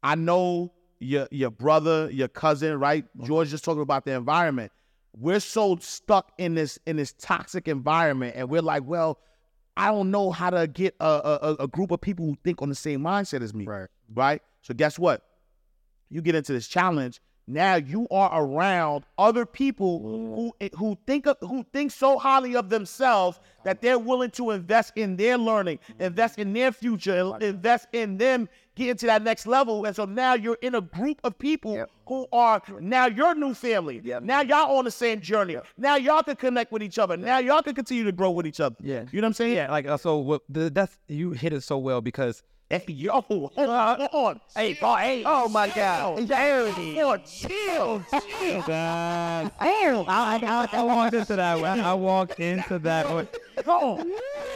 I know. Your your brother, your cousin, right? George just talking about the environment. We're so stuck in this in this toxic environment, and we're like, well, I don't know how to get a a, a group of people who think on the same mindset as me, right? Right. So guess what? You get into this challenge. Now you are around other people who who think of, who think so highly of themselves that they're willing to invest in their learning, invest in their future, invest in them getting to that next level. And so now you're in a group of people yep. who are now your new family. Yep. Now y'all on the same journey. Yep. Now y'all can connect with each other. Yep. Now y'all can continue to grow with each other. Yeah, you know what I'm saying? Yeah, like uh, so. What, the, that's you hit it so well because. Yo, hold on. Hey, boy, hey. Oh, my God. Damn. Chill, chill, chill. I, I, I walked into that one. I walked into that one. Oh,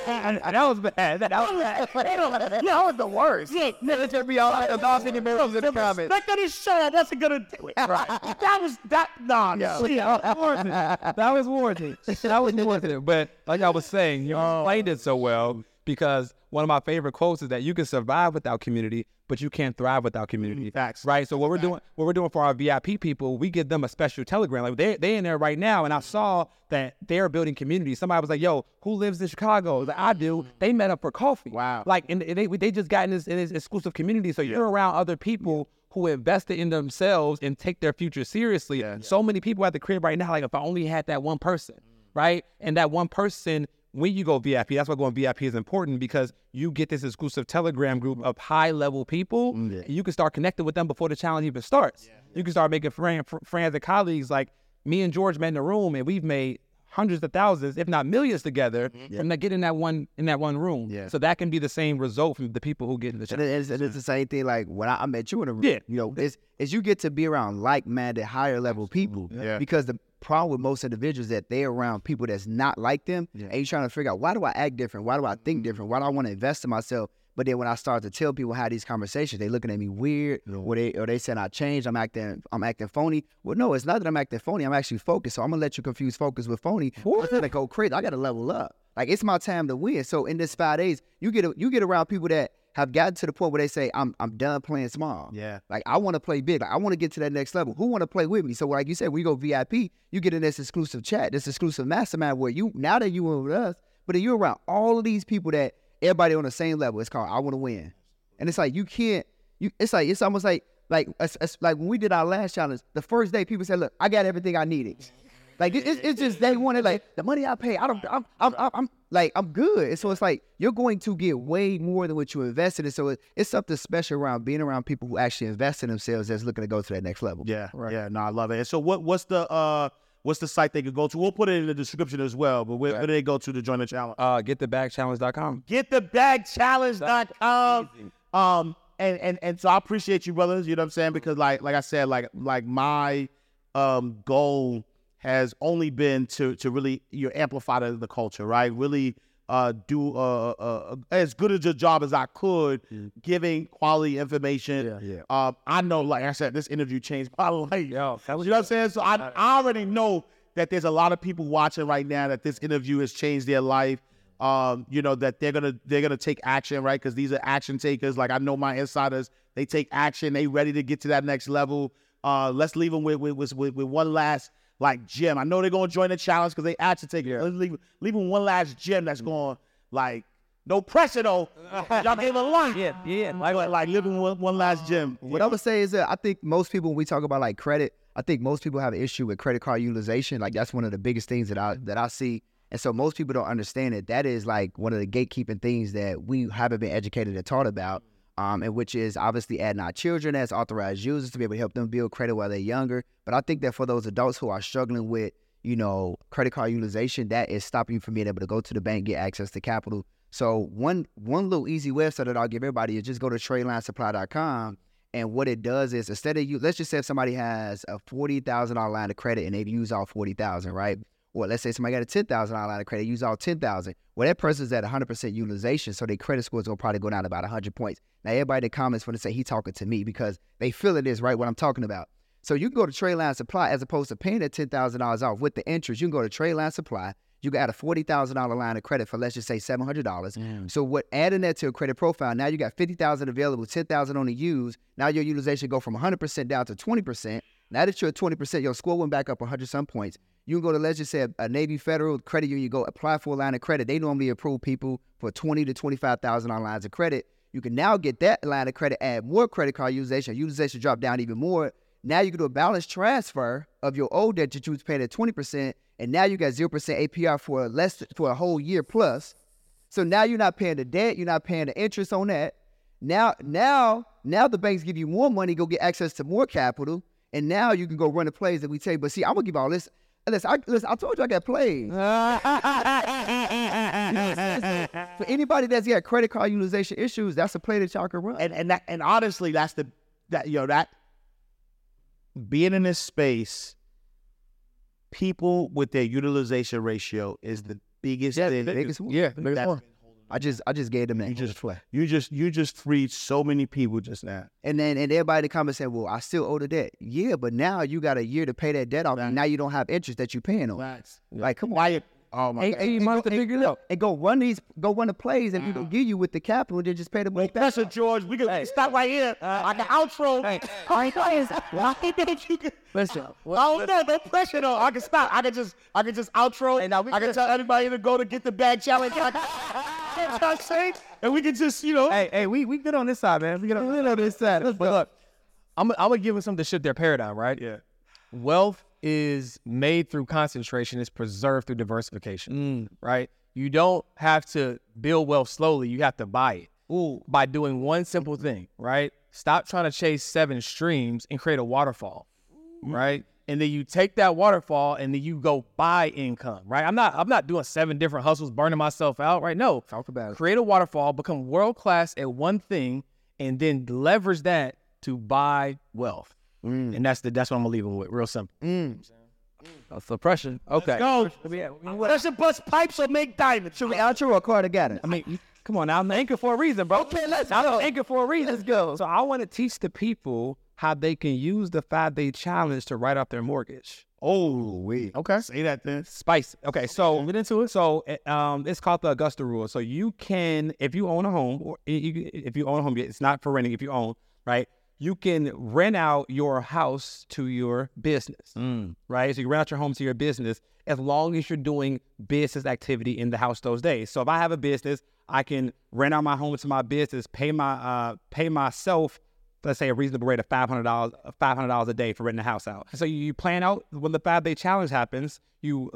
that was bad. That was bad. That was the worst. Yeah, let there be all right about any miracles in the comments. That good is shut up. That's gonna do it. Right. That was that. Nah, no. That was worth it. That was worth it. But like I was saying, you explained it so well. Because one of my favorite quotes is that you can survive without community, but you can't thrive without community. Facts. Right? So what we're Facts. doing what we're doing for our V I P people, we give them a special telegram. Like they they in there right now, and I saw that they're building community. Somebody was like, yo, who lives in Chicago? Like, I do. They met up for coffee. Wow. Like, and they they just got in this, in this exclusive community. So yeah. you're around other people who invested in themselves and take their future seriously. Yeah. So many people at the crib right now, like, if I only had that one person, right? And that one person, when you go V I P, that's why going V I P is important, because you get this exclusive Telegram group of high-level people. Mm-hmm. And you can start connecting with them before the challenge even starts. Yeah. You can start making friend, fr- friends and colleagues. Like, me and George met in a room, and we've made hundreds of thousands, if not millions, together mm-hmm. from yeah. getting that one in that one room. Yeah. So that can be the same result from the people who get in the challenge. And it's, and it's the same thing. Like, when I, I met you in a room, yeah. you know, it's, it's you get to be around like-minded, higher-level people yeah. because the problem with most individuals that they're around people that's not like them, yeah. and you're trying to figure out, why do I act different? Why do I think different? Why do I want to invest in myself? But then when I start to tell people how these conversations, they looking at me weird, yeah. or they or they saying I changed, I'm acting, I'm acting phony. Well, no, it's not that I'm acting phony. I'm actually focused. So I'm gonna let you confuse focus with phony. I'm gonna go crazy. I gotta level up. Like, it's my time to win. So in this five days, you get a, you get around people that have gotten to the point where they say, I'm I'm done playing small. Yeah. Like, I want to play big. Like, I want to get to that next level. Who want to play with me? So, like you said, we go V I P, you get in this exclusive chat, this exclusive mastermind where you, now that you are with us, but then you're around all of these people that everybody on the same level. It's called I Want to Win. And it's like, you can't, you. it's like, it's almost like, like, it's, it's like when we did our last challenge, the first day people said, look, I got everything I needed. Like it's, it's just they want it. Like the money I pay, I don't. I'm, I'm, I'm like I'm good. And so it's like you're going to get way more than what you invested in. So it, it's something special around being around people who actually invest in themselves that's looking to go to that next level. Yeah, right. Yeah. No, I love it. And so what? What's the? Uh, What's the site they can go to? We'll put it in the description as well, but where, right. where do they go to to join the challenge? Uh, get the bag challenge dot com. get the bag challenge dot com. Um, and, and, and so I appreciate you, brothers, you know what I'm saying? Because like like I said, like like my um, goal has only been to to really you know, amplify the, the culture, right? Really uh, do uh, uh, as good as a job as I could, mm. giving quality information. Yeah, yeah. Uh, I know, like I said, this interview changed my life. Yo, you know what I'm saying? So I, I already know that there's a lot of people watching right now that this interview has changed their life. Um, you know that they're gonna they're gonna take action, right? Because these are action takers. Like I know my insiders, they take action. They ready to get to that next level. Uh, let's leave them with with with, with one last. Like Jim, I know they're gonna join the challenge because they actually take it. Leave, leave them one last Jim that's going like no pressure though. Y'all gave a lot. Yeah, yeah. Like but, like living one, one last Jim. What yeah. I would say is that I think most people when we talk about like credit, I think most people have an issue with credit card utilization. Like that's one of the biggest things that I that I see. And so most people don't understand it. That is like one of the gatekeeping things that we haven't been educated and taught about. Um, and which is obviously adding our children as authorized users to be able to help them build credit while they're younger. But I think that for those adults who are struggling with, you know, credit card utilization, that is stopping you from being able to go to the bank, get access to capital. So one one little easy website that I'll give everybody is just go to trade line supply dot com. And what it does is instead of you, let's just say if somebody has a forty thousand dollars line of credit and they've used all forty thousand dollars, right? Or let's say somebody got a ten thousand dollars line of credit, use all ten thousand dollars. Well, that person's at one hundred percent utilization, so their credit score is going to probably go down about one hundred points. Now, everybody in the comments want to say he talking to me because they feeling this, right, what I'm talking about. So you can go to Trade Line Supply as opposed to paying that ten thousand dollars off with the interest. You can go to Trade Line Supply. You got a forty thousand dollars line of credit for, let's just say, seven hundred dollars. Mm. So what adding that to a credit profile, now you got fifty thousand dollars available, ten thousand dollars on the use. Now your utilization go from one hundred percent down to twenty percent. Now that you're at twenty percent, your score went back up one hundred some points. You can go to, let's just say, a Navy Federal Credit Union, you go apply for a line of credit. They normally approve people for twenty thousand to twenty-five thousand on lines of credit. You can now get that line of credit, add more credit card utilization, utilization drop down even more. Now you can do a balance transfer of your old debt that you was paying at twenty percent, and now you got zero percent A P R for less for a whole year plus. So now you're not paying the debt, you're not paying the interest on that. Now, now, now the banks give you more money, go get access to more capital, and now you can go run the plays that we take. But see, I'm gonna give all this. Listen, I, listen, I told you I got played. For anybody that's got credit card utilization issues, that's a play that y'all can run. And and that, and honestly, that's the that yo know, that being in this space, people with their utilization ratio is the biggest yeah, thing. Biggest, yeah, biggest one. I just I just gave them that. You just play. You just you just freed so many people just now. And then and everybody in the comments said, well, I still owe the debt. Yeah, but now you got a year to pay that debt off. Right. And now you don't have interest that you're paying on. Right. Like come on. Why you, oh my eight, God. Eight months to figure it out. And go run these go run the plays and people uh, give you with the capital and then just pay the money back. That's what George, we can hey. stop right here. Uh, on the outro. Hey. I don't know, no pressure though. I can stop. I can just I can just outro. Hey, now we I can just, tell everybody to go to get the bag challenge. And we can just, you know. Hey, hey, we we good on this side, man. We good on this side. But look, I'm I'm gonna give them something to shift their paradigm, right? Yeah. Wealth is made through concentration. It's preserved through diversification, mm. right? You don't have to build wealth slowly. You have to buy it. Ooh. By doing one simple thing, right? Stop trying to chase seven streams and create a waterfall, mm. right? And then you take that waterfall and then you go buy income, right? I'm not I'm not doing seven different hustles, burning myself out, right? No. Talk about it. Create a waterfall, become world-class at one thing, and then leverage that to buy wealth. Mm. And that's the that's what I'm going to leave them with, real simple. Mm. That's the pressure. Okay. Let's go. Pressure bust pipes or make diamonds. Should we outro or card together? I mean, come on now. I'm the anchor for a reason, bro. Okay, let's I'm go. I'm anchor for a reason. Let's go. So I want to teach the people how they can use the five-day challenge to write off their mortgage. Oh, wait. Okay. Say that then. Spicy. Okay, so get into it. So um, it's called the Augusta Rule. So you can, if you own a home, or if you own a home, it's not for renting. If you own, right, you can rent out your house to your business, mm. right? So you rent out your home to your business as long as you're doing business activity in the house those days. So if I have a business, I can rent out my home to my business, pay my uh, pay myself let's say a reasonable rate of five hundred dollars, five hundred dollars a day for renting a house out. So you plan out when the five-day challenge happens, you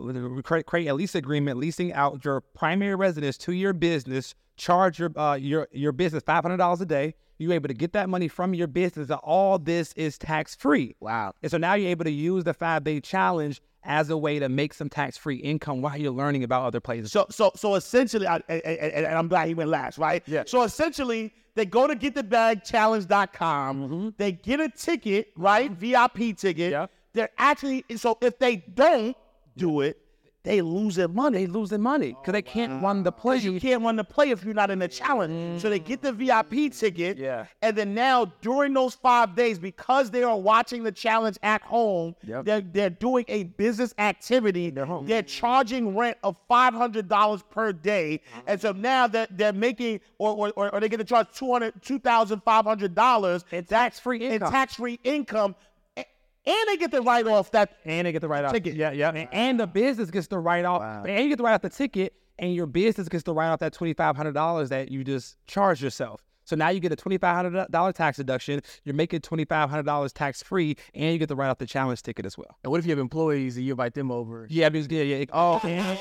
create a lease agreement leasing out your primary residence to your business, charge your uh, your your business five hundred dollars a day. You're able to get that money from your business. All this is tax-free. Wow. And so now you're able to use the five-day challenge as a way to make some tax-free income while you're learning about other places. So so so essentially, I, and, and, and I'm glad he went last, right? Yeah. So essentially, they go to get the bag challenge dot com. Mm-hmm. They get a ticket, right? Mm-hmm. V I P ticket. Yeah. They're actually, so if they don't do it, they lose their money. They lose their money because oh, they can't wow. run the play. You can't run the play if you're not in the challenge. Mm-hmm. So they get the V I P ticket. Yeah. And then now during those five days, because they are watching the challenge at home, yep. they're, they're doing a business activity. They're, home. they're charging rent of five hundred dollars per day. Mm-hmm. And so now they're, they're making, or, or, or they get to charge two thousand five hundred dollars in tax-free income. In tax-free income. And they get the write-off that and they get the write-off ticket. Yeah, yeah. And, and the business gets the write-off. Wow. And you get the write-off the ticket, and your business gets the write-off that twenty-five hundred dollars that you just charged yourself. So now you get a twenty-five hundred dollars tax deduction. You're making twenty-five hundred dollars tax-free, and you get the write-off the challenge ticket as well. And what if you have employees and you invite them over? Yeah, because yeah, yeah. Oh, man.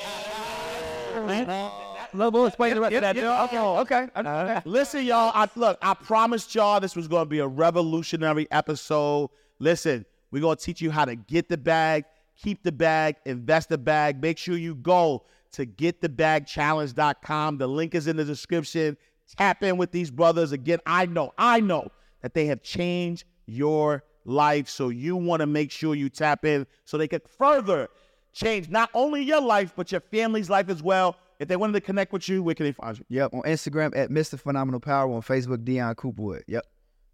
We'll explain the rest of that. Okay. okay. Listen, y'all. I, look, I promised y'all this was going to be a revolutionary episode. Listen. We're going to teach you how to get the bag, keep the bag, invest the bag. Make sure you go to get the bag challenge dot com. The link is in the description. Tap in with these brothers. Again, I know, I know that they have changed your life. So you want to make sure you tap in so they can further change not only your life, but your family's life as well. If they wanted to connect with you, where can they find you? Yep, on Instagram at Mister Phenomenal Power. On Facebook, Dion Coopwood. Yep.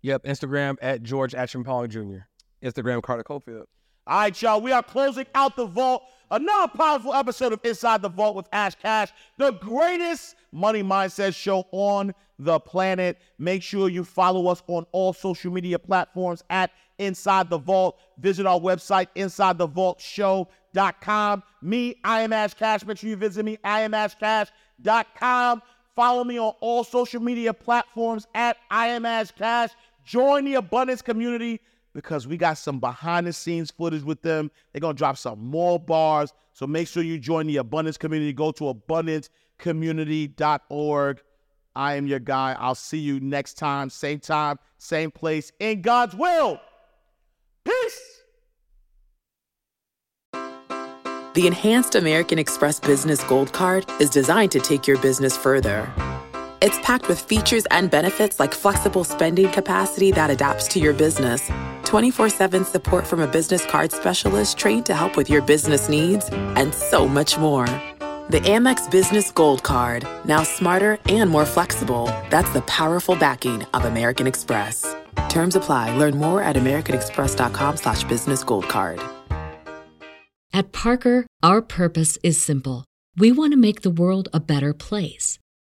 Yep, Instagram at George Acheampong Junior Instagram, Carter Cofield. All right, y'all. We are closing out the vault. Another powerful episode of Inside the Vault with Ash Cash, the greatest money mindset show on the planet. Make sure you follow us on all social media platforms at Inside the Vault. Visit our website, inside the vault show dot com. Me, I am Ash Cash. Make sure you visit me, I am ash cash dot com. Follow me on all social media platforms at I am Ash Cash. Join the Abundance Community, because we got some behind-the-scenes footage with them. They're going to drop some more bars. So make sure you join the Abundance Community. Go to abundance community dot org. I am your guy. I'll see you next time. Same time, same place, in God's will. Peace. The Enhanced American Express Business Gold Card is designed to take your business further. It's packed with features and benefits like flexible spending capacity that adapts to your business, twenty-four seven support from a business card specialist trained to help with your business needs, and so much more. The Amex Business Gold Card, now smarter and more flexible. That's the powerful backing of American Express. Terms apply. Learn more at american express dot com slash business gold card. At Parker, our purpose is simple. We want to make the world a better place.